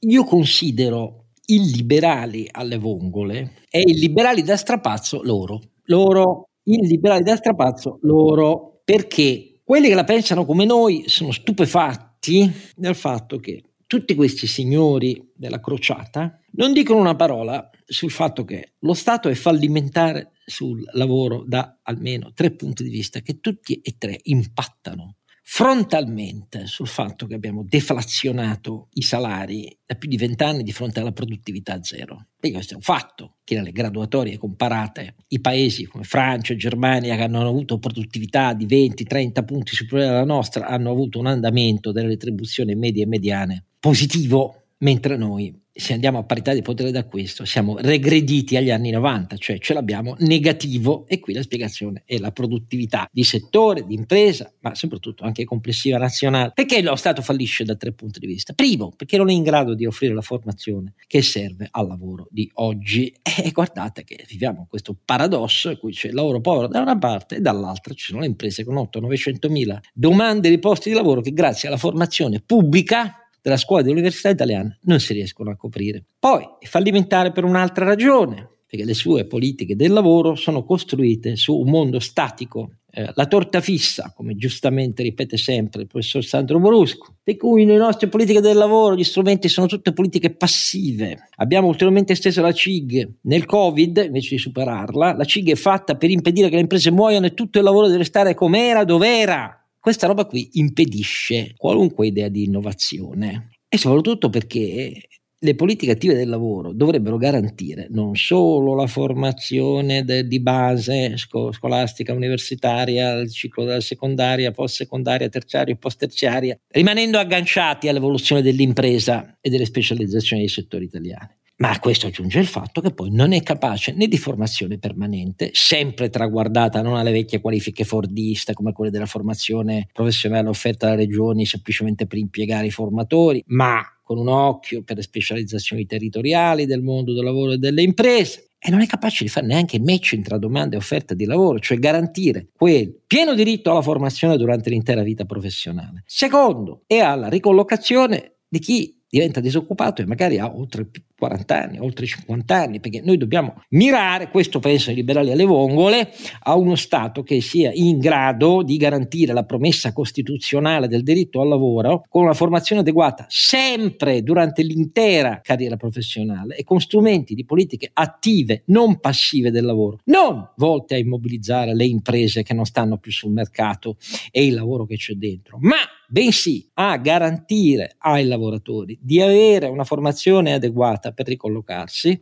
io considero i liberali alle vongole e i liberali da strapazzo loro, loro, i liberali da strapazzo loro, perché quelli che la pensano come noi sono stupefatti dal fatto che tutti questi signori della crociata non dicono una parola sul fatto che lo Stato è fallimentare sul lavoro da almeno tre punti di vista, che tutti e tre impattano frontalmente sul fatto che abbiamo deflazionato i salari da più di vent'anni di fronte alla produttività zero. E questo è un fatto, che nelle graduatorie comparate i paesi come Francia e Germania, che hanno avuto produttività di venti trenta punti superiore alla nostra, hanno avuto un andamento delle retribuzioni medie e mediane positivo, mentre noi, se andiamo a parità di potere d'acquisto, siamo regrediti agli anni novanta, cioè ce l'abbiamo negativo, e qui la spiegazione è la produttività di settore, di impresa, ma soprattutto anche complessiva nazionale. Perché lo Stato fallisce da tre punti di vista? Primo, perché non è in grado di offrire la formazione che serve al lavoro di oggi, e guardate che viviamo questo paradosso in cui c'è il lavoro povero da una parte e dall'altra ci sono le imprese con otto novecentomila domande di posti di lavoro che grazie alla formazione pubblica della scuola e dell'università italiana non si riescono a coprire. Poi è fallimentare per un'altra ragione, perché le sue politiche del lavoro sono costruite su un mondo statico eh, la torta fissa, come giustamente ripete sempre il professor Sandro Borusco, per cui le nostre politiche del lavoro, gli strumenti sono tutte politiche passive. Abbiamo ulteriormente esteso la C I G nel Covid, invece di superarla. La C I G è fatta per impedire che le imprese muoiano e tutto il lavoro deve restare com'era, dov'era. Questa roba qui impedisce qualunque idea di innovazione, e soprattutto perché le politiche attive del lavoro dovrebbero garantire non solo la formazione de, di base sco, scolastica, universitaria, il ciclo della secondaria, post-secondaria, terziaria e post-terziaria, rimanendo agganciati all'evoluzione dell'impresa e delle specializzazioni dei settori italiani. Ma a questo aggiunge il fatto che poi non è capace né di formazione permanente, sempre traguardata non alle vecchie qualifiche fordiste come quelle della formazione professionale offerta dalle regioni semplicemente per impiegare i formatori, ma con un occhio per le specializzazioni territoriali del mondo del lavoro e delle imprese. E non è capace di fare neanche il match tra domanda e offerta di lavoro, cioè garantire quel pieno diritto alla formazione durante l'intera vita professionale. Secondo, è alla ricollocazione di chi diventa disoccupato e magari ha oltre quaranta anni, oltre cinquanta anni, perché noi dobbiamo mirare, questo paese dei liberali alle vongole, a uno Stato che sia in grado di garantire la promessa costituzionale del diritto al lavoro con una formazione adeguata sempre durante l'intera carriera professionale e con strumenti di politiche attive, non passive del lavoro, non volte a immobilizzare le imprese che non stanno più sul mercato e il lavoro che c'è dentro, ma bensì a garantire ai lavoratori di avere una formazione adeguata per ricollocarsi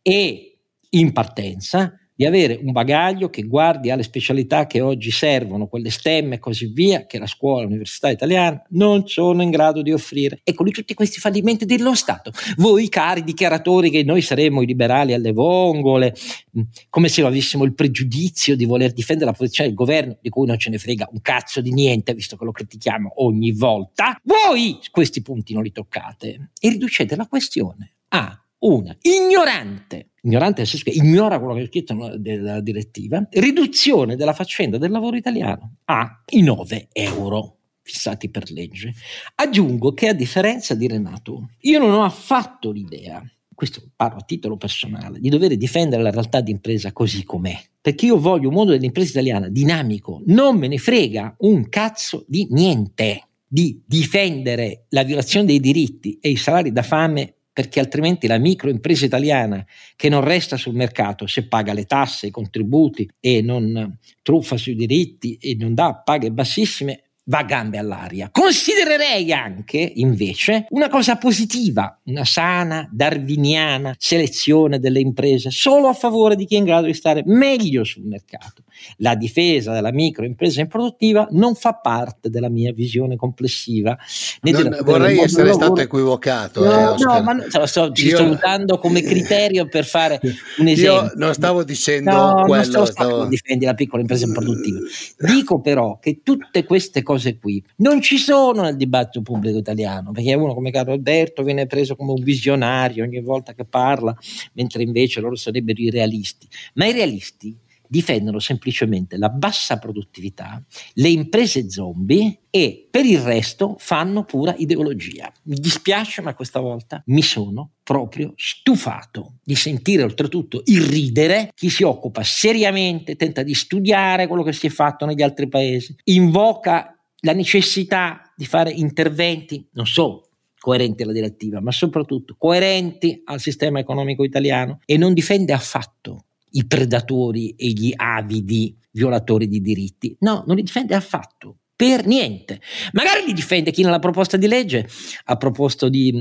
e in partenza di avere un bagaglio che guardi alle specialità che oggi servono, quelle STEM e così via, che la scuola, l'università italiana non sono in grado di offrire. Ecco lì tutti questi fallimenti dello Stato. Voi cari dichiaratori che noi saremmo i liberali alle vongole, come se avessimo il pregiudizio di voler difendere la posizione del governo, di cui non ce ne frega un cazzo di niente, visto che lo critichiamo ogni volta. Voi questi punti non li toccate e riducete la questione a una ignorante ignorante ignora quello che è scritto nella direttiva, riduzione della faccenda del lavoro italiano ai nove euro fissati per legge. Aggiungo che, a differenza di Renato, io non ho affatto l'idea, questo parlo a titolo personale, di dover difendere la realtà d'impresa così com'è, perché io voglio un mondo dell'impresa italiana dinamico, non me ne frega un cazzo di niente di difendere la violazione dei diritti e i salari da fame, perché altrimenti la microimpresa italiana, che non resta sul mercato se paga le tasse, i contributi e non truffa sui diritti e non dà paghe bassissime, va a gambe all'aria. Considererei anche, invece, una cosa positiva, una sana, darwiniana selezione delle imprese solo a favore di chi è in grado di stare meglio sul mercato. La difesa della microimpresa improduttiva non fa parte della mia visione complessiva. Né non, della, vorrei essere stato equivocato. No, eh, no, ma non, ce lo sto, ci io, sto usando come criterio per fare un esempio. Io non stavo dicendo no, quello. Non stavo, stavo... Stato, difendi la piccola impresa improduttiva. Dico però che tutte queste cose qui non ci sono nel dibattito pubblico italiano, perché uno come Carlo Alberto viene preso come un visionario ogni volta che parla, mentre invece loro sarebbero i realisti. Ma i realisti difendono semplicemente la bassa produttività, le imprese zombie e per il resto fanno pura ideologia. Mi dispiace, ma questa volta mi sono proprio stufato di sentire oltretutto irridere chi si occupa seriamente, tenta di studiare quello che si è fatto negli altri paesi, invoca la necessità di fare interventi, non so, coerenti alla direttiva, ma soprattutto coerenti al sistema economico italiano, e non difende affatto i predatori e gli avidi violatori di diritti. No, non li difende affatto, per niente. Magari li difende chi nella proposta di legge ha proposto di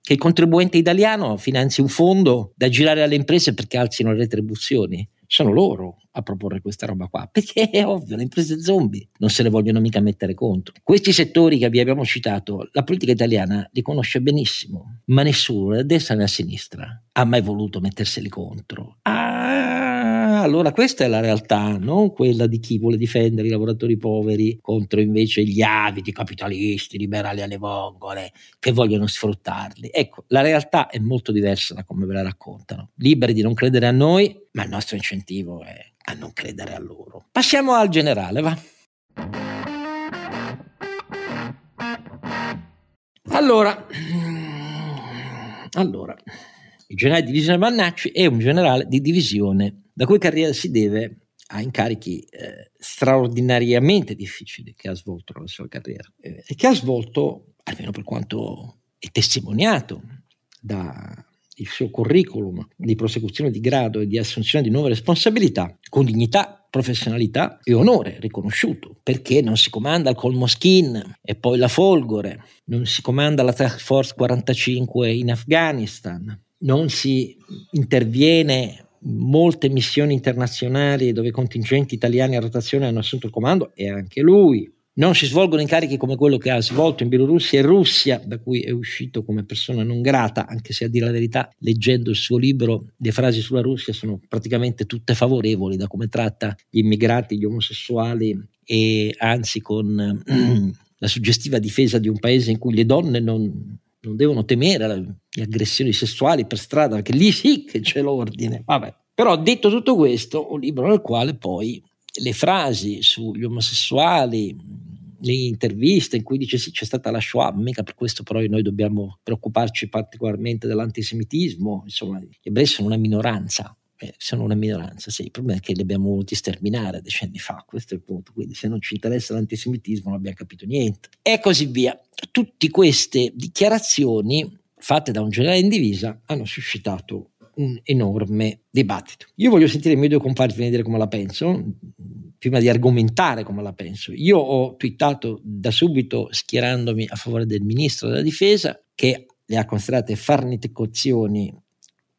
che il contribuente italiano finanzi un fondo da girare alle imprese perché alzino le retribuzioni. Sono loro a proporre questa roba qua, perché è ovvio, le imprese zombie non se le vogliono mica mettere contro. Questi settori che vi abbiamo citato, la politica italiana li conosce benissimo, ma nessuno, né a destra né a sinistra, ha mai voluto metterseli contro. Ah, allora questa è la realtà, non quella di chi vuole difendere i lavoratori poveri contro invece gli avidi capitalisti, liberali alle vongole, che vogliono sfruttarli. Ecco, la realtà è molto diversa da come ve la raccontano. Liberi di non credere a noi, ma il nostro incentivo è a non credere a loro. Passiamo al generale, va. Allora, allora, il generale di divisione Vannacci è un generale di divisione, da cui carriera si deve ha incarichi eh, straordinariamente difficili che ha svolto nella sua carriera eh, e che ha svolto, almeno per quanto è testimoniato da il suo curriculum di prosecuzione di grado e di assunzione di nuove responsabilità, con dignità, professionalità e onore riconosciuto, perché non si comanda il Kolmoskin e poi la Folgore, non si comanda la Task Force quarantacinque in Afghanistan, non si interviene in molte missioni internazionali dove contingenti italiani a rotazione hanno assunto il comando e anche lui. Non si svolgono incarichi come quello che ha svolto in Bielorussia e Russia, da cui è uscito come persona non grata, anche se a dire la verità, leggendo il suo libro, le frasi sulla Russia sono praticamente tutte favorevoli da come tratta gli immigrati, gli omosessuali e anzi con ehm, la suggestiva difesa di un paese in cui le donne non, non devono temere le aggressioni sessuali per strada, perché lì sì che c'è l'ordine. Vabbè. Però detto tutto questo, un libro nel quale poi le frasi sugli omosessuali, le interviste in cui dice sì c'è stata la Shoah, mica per questo però noi dobbiamo preoccuparci particolarmente dell'antisemitismo, insomma gli ebrei sono una minoranza, eh, sono una minoranza, sì, il problema è che li abbiamo voluti sterminare decenni fa, questo è il punto, quindi se non ci interessa l'antisemitismo non abbiamo capito niente e così via. Tutte queste dichiarazioni fatte da un generale in divisa hanno suscitato un enorme dibattito. Io voglio sentire i miei due compagni dire come la penso, prima di argomentare come la penso. Io ho twittato da subito schierandomi a favore del ministro della difesa, che le ha considerate farneticazioni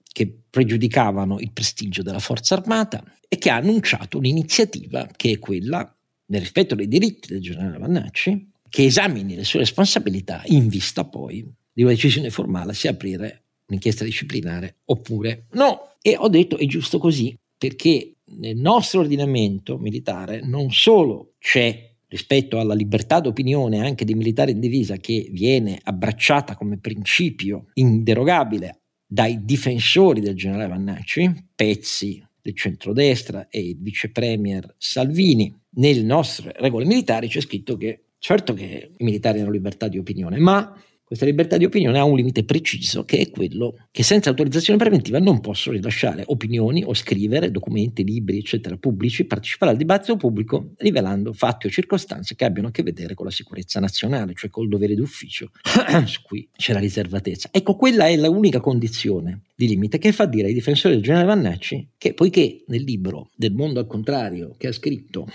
che pregiudicavano il prestigio della forza armata e che ha annunciato un'iniziativa che è quella, nel rispetto dei diritti del generale Vannacci, che esamini le sue responsabilità in vista poi di una decisione formale se aprire un'inchiesta disciplinare oppure no. E ho detto è giusto così, perché nel nostro ordinamento militare non solo c'è rispetto alla libertà d'opinione anche dei militari in divisa, che viene abbracciata come principio inderogabile dai difensori del generale Vannacci, pezzi del centrodestra e il vice premier Salvini, nelle nostre regole militari c'è scritto che certo che i militari hanno libertà di opinione, ma questa libertà di opinione ha un limite preciso, che è quello che senza autorizzazione preventiva non possono rilasciare opinioni o scrivere documenti, libri, eccetera, pubblici, partecipare al dibattito pubblico rivelando fatti o circostanze che abbiano a che vedere con la sicurezza nazionale, cioè col dovere d'ufficio, su cui c'è la riservatezza. Ecco, quella è l'unica condizione di limite che fa dire ai difensori del generale Vannacci che, poiché nel libro Del mondo al contrario che ha scritto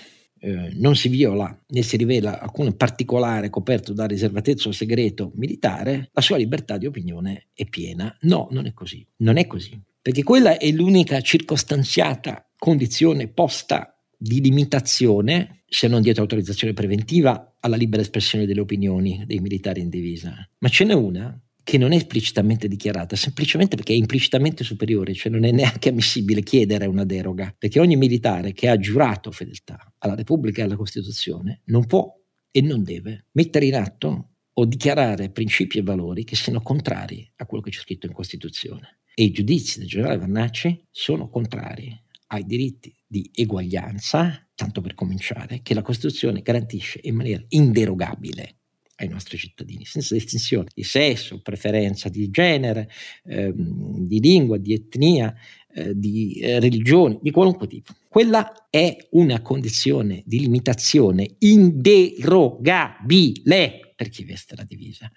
Eh, non si viola né si rivela alcun particolare coperto da riservatezza o segreto militare, la sua libertà di opinione è piena. No, non è così, non è così, perché quella è l'unica circostanziata condizione posta di limitazione, se non dietro autorizzazione preventiva, alla libera espressione delle opinioni dei militari in divisa. Ma ce n'è una che non è esplicitamente dichiarata, semplicemente perché è implicitamente superiore, cioè non è neanche ammissibile chiedere una deroga, perché ogni militare che ha giurato fedeltà alla Repubblica e alla Costituzione non può e non deve mettere in atto o dichiarare principi e valori che siano contrari a quello che c'è scritto in Costituzione. E i giudizi del generale Vannacci sono contrari ai diritti di eguaglianza, tanto per cominciare, che la Costituzione garantisce in maniera inderogabile ai nostri cittadini, senza distinzione di sesso, preferenza di genere, ehm, di lingua, di etnia, eh, di eh, religione, di qualunque tipo. Quella è una condizione di limitazione inderogabile per chi veste la divisa.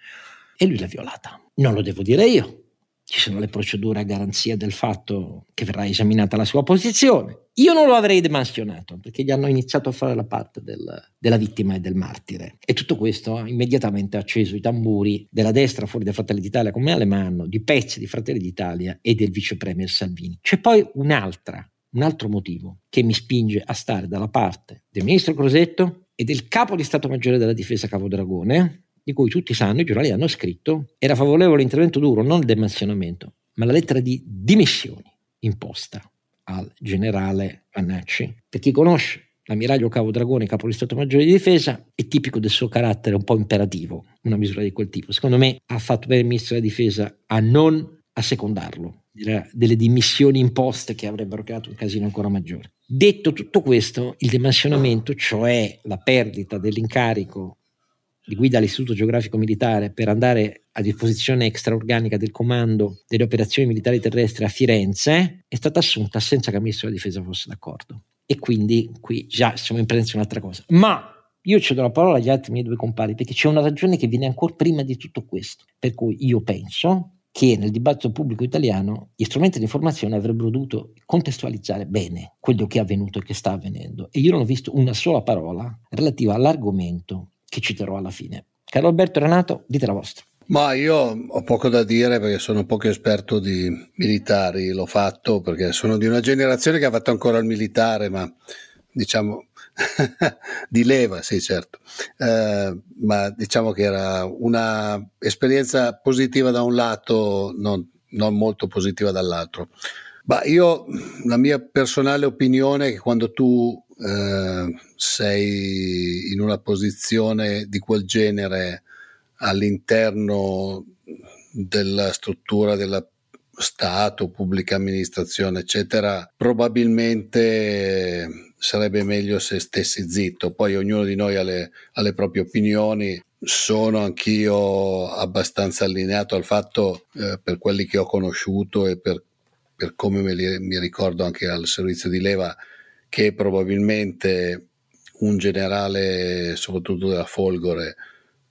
E lui l'ha violata. Non lo devo dire io. Ci sono le procedure a garanzia del fatto che verrà esaminata la sua posizione. Io non lo avrei demansionato, perché gli hanno iniziato a fare la parte del, della vittima e del martire. E tutto questo ha immediatamente acceso i tamburi della destra fuori da Fratelli d'Italia come Alemanno, di pezzi di Fratelli d'Italia e del vice premier Salvini. C'è poi un'altra, un altro motivo che mi spinge a stare dalla parte del ministro Crosetto e del capo di Stato Maggiore della Difesa Cavo Dragone, di cui tutti sanno, i giornali hanno scritto, era favorevole all'intervento duro, non il demansionamento, ma la lettera di dimissioni imposta al generale Vannacci. Per chi conosce l'ammiraglio Cavo Dragone, capo di Stato Maggiore di Difesa, è tipico del suo carattere un po' imperativo, una misura di quel tipo. Secondo me ha fatto bene il ministro della Difesa a non assecondarlo, delle dimissioni imposte che avrebbero creato un casino ancora maggiore. Detto tutto questo, il demansionamento, cioè la perdita dell'incarico di guida all'Istituto Geografico Militare per andare a disposizione extraorganica del comando delle operazioni militari terrestri a Firenze, è stata assunta senza che il ministro della difesa fosse d'accordo. e quindi qui già siamo in presenza di un'altra cosa. Ma io cedo la parola agli altri miei due compari, perché c'è una ragione che viene ancora prima di tutto questo, per cui io penso che nel dibattito pubblico italiano gli strumenti di informazione avrebbero dovuto contestualizzare bene quello che è avvenuto e che sta avvenendo, e io non ho visto una sola parola relativa all'argomento che citerò alla fine. Carlo Alberto e Renato, dite la vostra. Ma io ho poco da dire perché sono poco esperto di militari, l'ho fatto perché sono di una generazione che ha fatto ancora il militare, ma diciamo di leva, sì certo, eh, ma diciamo che era una esperienza positiva da un lato, non, non molto positiva dall'altro. Ma io, la mia personale opinione è che quando tu eh, sei in una posizione di quel genere all'interno della struttura della Stato, pubblica amministrazione, eccetera, probabilmente sarebbe meglio se stessi zitto. Poi ognuno di noi ha le, ha le proprie opinioni. Sono anch'io abbastanza allineato al fatto, eh, per quelli che ho conosciuto e per, per come me li, mi ricordo anche al servizio di leva, che probabilmente un generale, soprattutto della Folgore,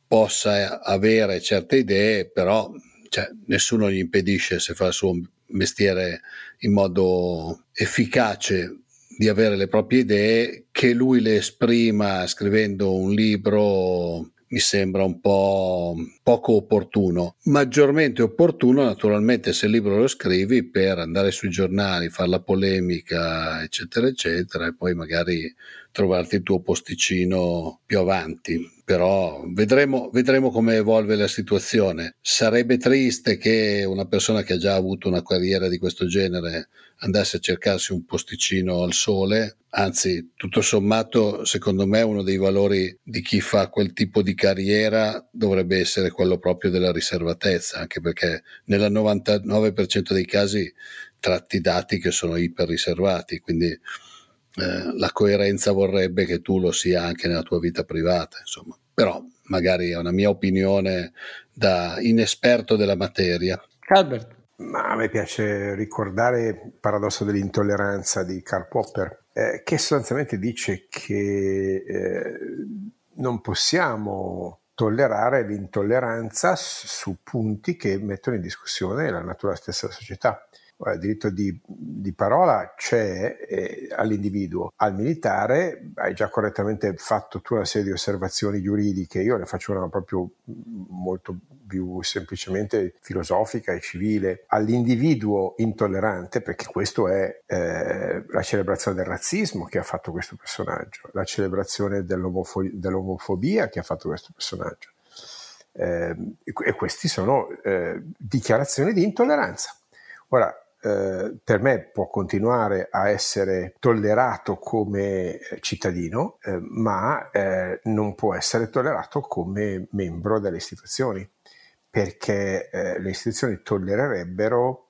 possa avere certe idee, però cioè, nessuno gli impedisce, se fa il suo mestiere in modo efficace, di avere le proprie idee. Che lui le esprima scrivendo un libro mi sembra un po' poco opportuno. Maggiormente opportuno naturalmente se il libro lo scrivi per andare sui giornali, fare la polemica eccetera eccetera, e poi magari trovarti il tuo posticino più avanti. Però vedremo, vedremo come evolve la situazione. Sarebbe triste che una persona che ha già avuto una carriera di questo genere andasse a cercarsi un posticino al sole, anzi tutto sommato secondo me uno dei valori di chi fa quel tipo di carriera dovrebbe essere quello proprio della riservatezza, anche perché nel novantanove per cento dei casi tratti dati che sono iper riservati, quindi Eh, la coerenza vorrebbe che tu lo sia anche nella tua vita privata, insomma. Però magari è una mia opinione da inesperto della materia. Albert. Ma a me piace ricordare il paradosso dell'intolleranza di Karl Popper, eh, che sostanzialmente dice che eh, non possiamo tollerare l'intolleranza su punti che mettono in discussione la natura stessa della società. Il diritto di, di parola c'è eh, all'individuo, al militare. Hai già correttamente fatto tu una serie di osservazioni giuridiche, io ne faccio una proprio molto più semplicemente filosofica e civile. All'individuo intollerante, perché questo è eh, la celebrazione del razzismo che ha fatto questo personaggio, la celebrazione dell'omofo- dell'omofobia che ha fatto questo personaggio, eh, e questi sono eh, dichiarazioni di intolleranza. Ora, Eh, per me può continuare a essere tollerato come cittadino, eh, ma eh, non può essere tollerato come membro delle istituzioni, perché eh, le istituzioni tollererebbero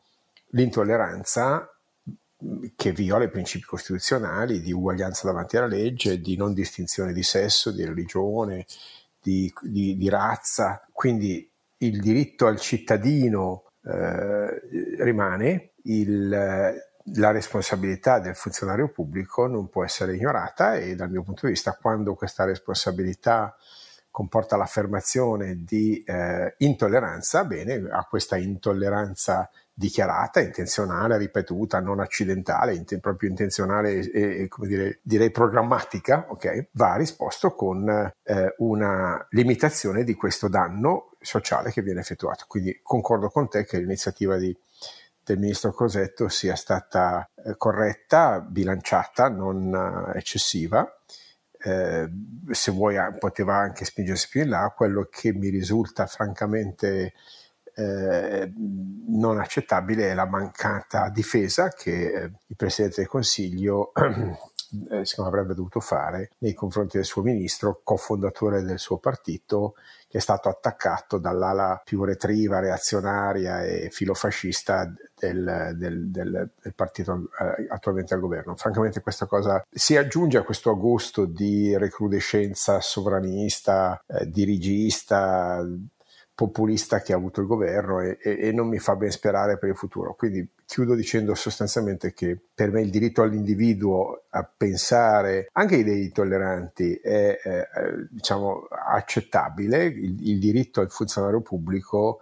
l'intolleranza che viola i principi costituzionali di uguaglianza davanti alla legge, di non distinzione di sesso, di religione, di, di, di razza. Quindi il diritto al cittadino eh, rimane. Il, la responsabilità del funzionario pubblico non può essere ignorata, e dal mio punto di vista quando questa responsabilità comporta l'affermazione di eh, intolleranza, bene, a questa intolleranza dichiarata, intenzionale, ripetuta, non accidentale, int- proprio intenzionale e, e come dire, direi programmatica, okay, va risposto con eh, una limitazione di questo danno sociale che viene effettuato. Quindi concordo con te che l'iniziativa di del ministro Crosetto sia stata eh, corretta, bilanciata, non eh, eccessiva. Eh, se vuoi a, poteva anche spingersi più in là. Quello che mi risulta francamente eh, non accettabile è la mancata difesa che eh, il Presidente del Consiglio eh, avrebbe dovuto fare nei confronti del suo ministro, cofondatore del suo partito, che è stato attaccato dall'ala più retriva, reazionaria e filofascista del, del, del, del partito eh, attualmente al governo. Francamente questa cosa si aggiunge a questo agosto di recrudescenza sovranista, eh, dirigista, populista che ha avuto il governo, e, e, e non mi fa ben sperare per il futuro. Quindi Chiudo dicendo sostanzialmente che per me il diritto all'individuo a pensare anche idee intolleranti è eh, diciamo accettabile, il, il diritto al funzionario pubblico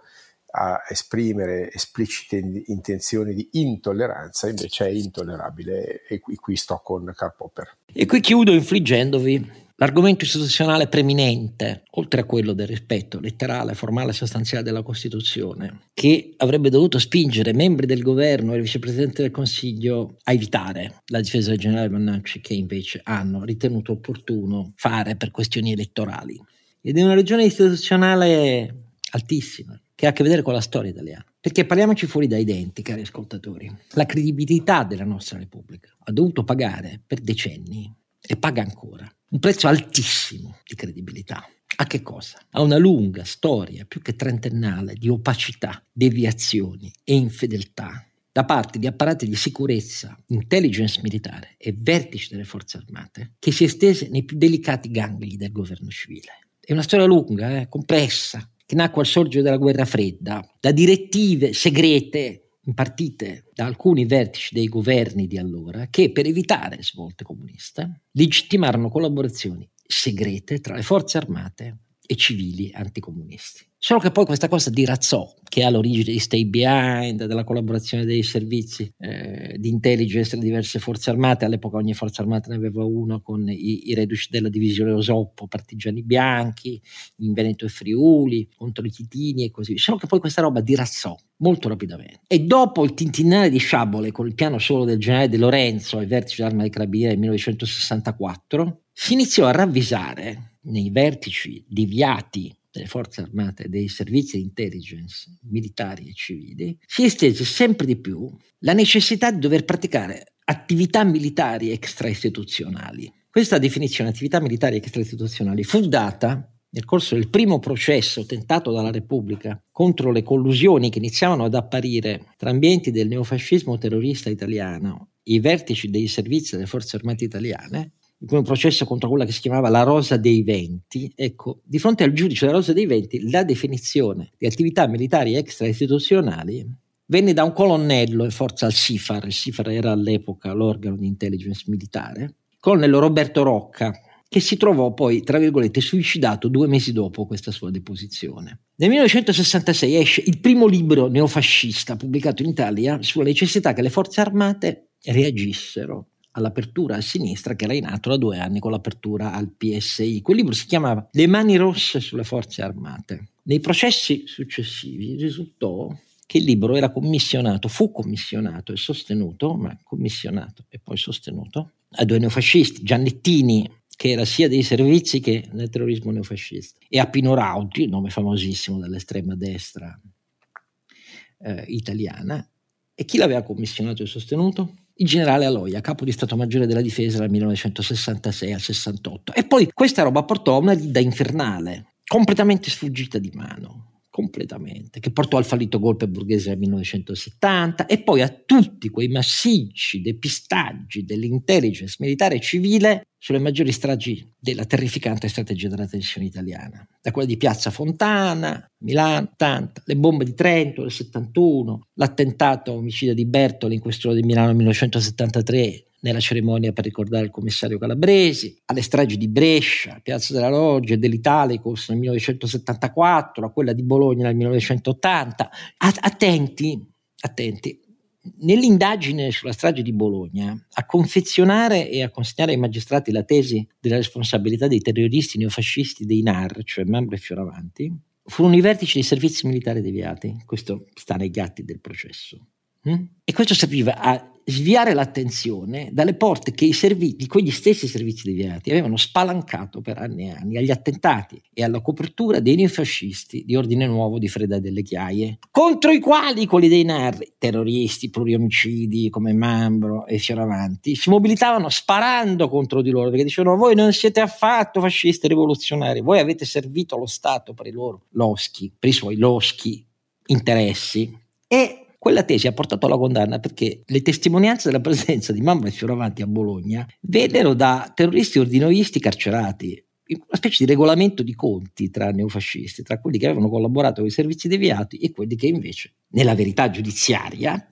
a esprimere esplicite in, intenzioni di intolleranza invece è intollerabile, e qui, qui sto con Karl Popper. E qui chiudo infliggendovi l'argomento istituzionale preminente, oltre a quello del rispetto letterale, formale e sostanziale della Costituzione, che avrebbe dovuto spingere membri del governo e il vicepresidente del Consiglio a evitare la difesa del generale Vannacci, che invece hanno ritenuto opportuno fare per questioni elettorali. Ed è una ragione istituzionale altissima, che ha a che vedere con la storia italiana. Perché parliamoci fuori dai denti, cari ascoltatori. La credibilità della nostra Repubblica ha dovuto pagare per decenni, e paga ancora, un prezzo altissimo di credibilità. A che cosa? A una lunga storia, più che trentennale, di opacità, deviazioni e infedeltà da parte di apparati di sicurezza, intelligence militare e vertici delle forze armate, che si estese nei più delicati gangli del governo civile. È una storia lunga, eh, complessa, che nacque al sorgere della guerra fredda, da direttive segrete impartite da alcuni vertici dei governi di allora, che per evitare svolte comuniste legittimarono collaborazioni segrete tra le forze armate e civili anticomunisti. Solo che poi questa cosa dirazzò, che è all'origine di Stay Behind, della collaborazione dei servizi eh, di intelligence tra diverse forze armate. All'epoca ogni forza armata ne aveva uno, con i, i reduci della divisione Osoppo, partigiani bianchi, in Veneto e Friuli, contro i Chitini e così via. Solo che poi questa roba dirazzò molto rapidamente. E dopo il tintinnare di sciabole con il piano solo del generale De Lorenzo ai vertici dell'arma dei carabinieri nel millenovecentosessantaquattro, si iniziò a ravvisare nei vertici deviati delle forze armate e dei servizi di intelligence militari e civili, si estese sempre di più la necessità di dover praticare attività militari extraistituzionali. Questa definizione, attività militari extraistituzionali, fu data nel corso del primo processo tentato dalla Repubblica contro le collusioni che iniziavano ad apparire tra ambienti del neofascismo terrorista italiano e i vertici dei servizi delle forze armate italiane, come un processo contro quella che si chiamava la Rosa dei Venti. Ecco, di fronte al giudice della Rosa dei Venti, la definizione di attività militari extraistituzionali venne da un colonnello in forza al SIFAR. Il SIFAR era all'epoca l'organo di intelligence militare, il colonnello Roberto Rocca, che si trovò poi, tra virgolette, suicidato due mesi dopo questa sua deposizione. Nel millenovecentosessantasei esce il primo libro neofascista pubblicato in Italia sulla necessità che le forze armate reagissero all'apertura a sinistra, che era in atto da due anni con l'apertura al P S I. Quel libro si chiamava Le mani rosse sulle forze armate. Nei processi successivi risultò che il libro era commissionato, fu commissionato e sostenuto, ma commissionato e poi sostenuto, a due neofascisti, Giannettini, che era sia dei servizi che nel terrorismo neofascista, e a Pino Rauti, nome famosissimo dell'estrema destra eh, italiana. E chi l'aveva commissionato e sostenuto? Il generale Aloia, capo di Stato Maggiore della Difesa dal millenovecentosessantasei al sessantotto. E poi questa roba portò a una lite infernale, completamente sfuggita di mano, completamente, che portò al fallito golpe borghese del millenovecentosettanta e poi a tutti quei massicci depistaggi dell'intelligence militare e civile sulle maggiori stragi della terrificante strategia della tensione italiana, da quella di Piazza Fontana, Milano, ottanta, le bombe di Trento del settantuno, l'attentato omicida di Bertoli in Questura di Milano nel millenovecentosettantatré, nella cerimonia per ricordare il commissario Calabresi, alle stragi di Brescia, Piazza della Loggia e dell'Italicus nel millenovecentosettantaquattro, a quella di Bologna nel millenovecentottanta. Attenti, attenti. Nell'indagine sulla strage di Bologna, a confezionare e a consegnare ai magistrati la tesi della responsabilità dei terroristi neofascisti dei N A R, cioè Membro e Fioravanti, furono i vertici dei servizi militari deviati. Questo sta negli atti del processo. Mm? E questo serviva a sviare l'attenzione dalle porte che i servizi, di quegli stessi servizi deviati, avevano spalancato per anni e anni agli attentati e alla copertura dei neofascisti di Ordine Nuovo di Freda e delle Chiaie, contro i quali quelli dei N A R, terroristi pluriomicidi come Membro e Fioravanti, si mobilitavano sparando contro di loro, perché dicevano: voi non siete affatto fascisti rivoluzionari, voi avete servito lo Stato per i loro loschi, per i suoi loschi interessi. E quella tesi ha portato alla condanna, perché le testimonianze della presenza di Membro e Fioravanti a Bologna vennero da terroristi ordinoisti carcerati, in una specie di regolamento di conti tra neofascisti, tra quelli che avevano collaborato con i servizi deviati e quelli che invece, nella verità giudiziaria,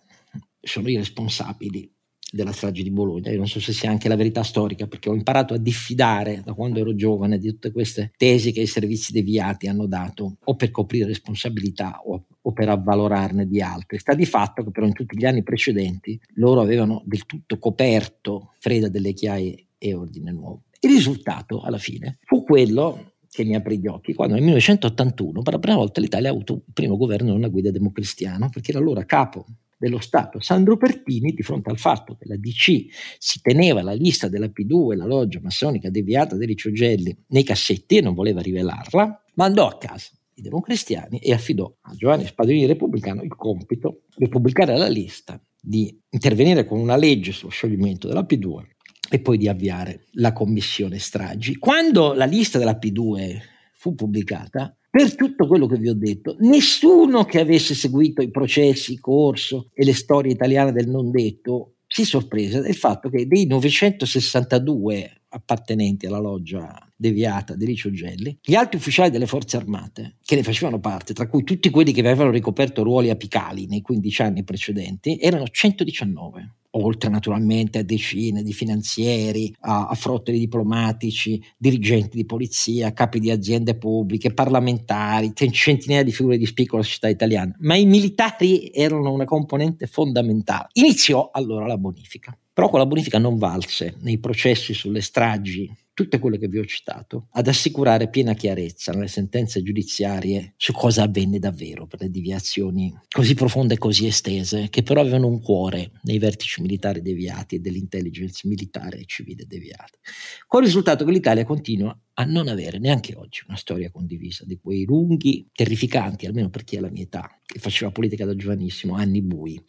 sono i responsabili della strage di Bologna. Io non so se sia anche la verità storica, perché ho imparato a diffidare da quando ero giovane di tutte queste tesi che i servizi deviati hanno dato o per coprire responsabilità o, o per avvalorarne di altri. Sta di fatto che però in tutti gli anni precedenti loro avevano del tutto coperto Freda, Delle Chiaie e Ordine Nuovo. Il risultato alla fine fu quello che mi aprì gli occhi quando nel millenovecentottantuno per la prima volta l'Italia ha avuto un primo governo non a guida democristiana, perché era allora capo dello Stato Sandro Pertini, di fronte al fatto che la D C si teneva la lista della P due, la loggia massonica deviata di Licio Gelli, nei cassetti e non voleva rivelarla, mandò a casa i democristiani e affidò a Giovanni Spadolini Repubblicano il compito di pubblicare la lista, di intervenire con una legge sullo scioglimento della P due e poi di avviare la commissione stragi. Quando la lista della P due fu pubblicata, per tutto quello che vi ho detto, nessuno che avesse seguito i processi, il corso e le storie italiane del non detto si sorprese del fatto che dei novecentosessantadue appartenenti alla loggia deviata di Licio Gelli, gli altri ufficiali delle forze armate che ne facevano parte, tra cui tutti quelli che avevano ricoperto ruoli apicali nei quindici anni precedenti, erano centodiciannove, oltre naturalmente a decine di finanzieri, a, a frottoli diplomatici, dirigenti di polizia, capi di aziende pubbliche, parlamentari, centinaia di figure di spicco della società italiana, ma i militari erano una componente fondamentale. Iniziò allora la bonifica, però quella bonifica non valse nei processi sulle stragi, tutte quelle che vi ho citato, ad assicurare piena chiarezza nelle sentenze giudiziarie su cosa avvenne davvero per le deviazioni così profonde e così estese, che però avevano un cuore nei vertici militari deviati e dell'intelligence militare e civile deviata. Col risultato che l'Italia continua a non avere neanche oggi una storia condivisa di quei lunghi, terrificanti, almeno per chi ha la mia età, che faceva politica da giovanissimo, anni bui.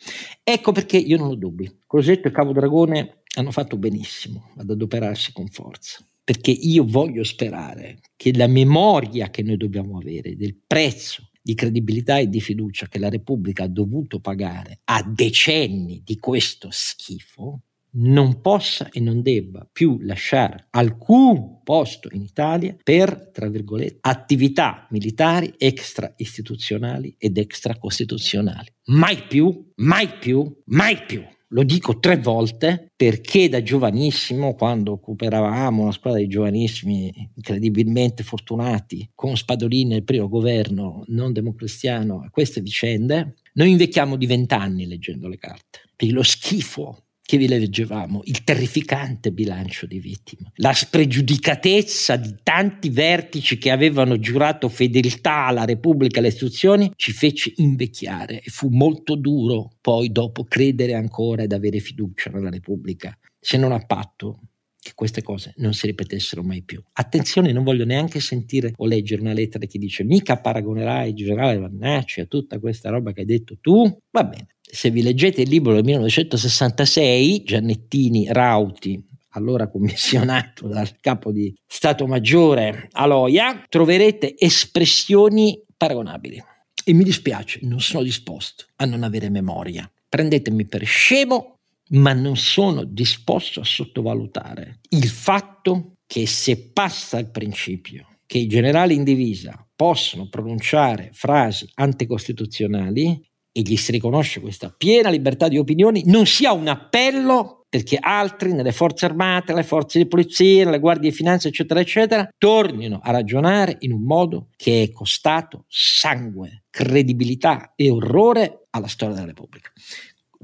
Ecco perché io non ho dubbi. Crosetto e Cavo Dragone hanno fatto benissimo ad adoperarsi con forza, perché io voglio sperare che la memoria che noi dobbiamo avere del prezzo di credibilità e di fiducia che la Repubblica ha dovuto pagare a decenni di questo schifo non possa e non debba più lasciare alcun posto in Italia per, tra virgolette, attività militari extra istituzionali ed extra costituzionali. Mai più, mai più, mai più. Lo dico tre volte, perché da giovanissimo, quando cooperavamo una squadra di giovanissimi incredibilmente fortunati con Spadolini nel primo governo non democristiano a queste vicende, noi invecchiamo di vent'anni leggendo le carte, perché lo schifo che vi leggevamo, il terrificante bilancio di vittime, la spregiudicatezza di tanti vertici che avevano giurato fedeltà alla Repubblica e alle istituzioni, ci fece invecchiare e fu molto duro poi dopo credere ancora ed avere fiducia nella Repubblica, se non a patto che queste cose non si ripetessero mai più. Attenzione, non voglio neanche sentire o leggere una lettera che dice mica paragonerai il generale Vannacci a tutta questa roba che hai detto tu, va bene. Se vi leggete il libro del millenovecentosessantasei, Giannettini, Rauti, allora commissionato dal capo di Stato Maggiore Aloia, troverete espressioni paragonabili. E mi dispiace, non sono disposto a non avere memoria. Prendetemi per scemo, ma non sono disposto a sottovalutare il fatto che se passa il principio che i generali in divisa possono pronunciare frasi anticostituzionali, e gli si riconosce questa piena libertà di opinioni, non sia un appello perché altri nelle forze armate, nelle forze di polizia, nelle guardie di finanza, eccetera, eccetera, tornino a ragionare in un modo che è costato sangue, credibilità e orrore alla storia della Repubblica.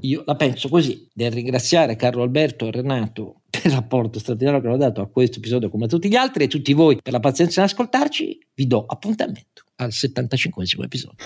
Io la penso così, nel ringraziare Carlo Alberto e Renato per il rapporto straordinario che hanno dato a questo episodio come a tutti gli altri e tutti voi per la pazienza di ascoltarci, vi do appuntamento al settantacinquesimo episodio.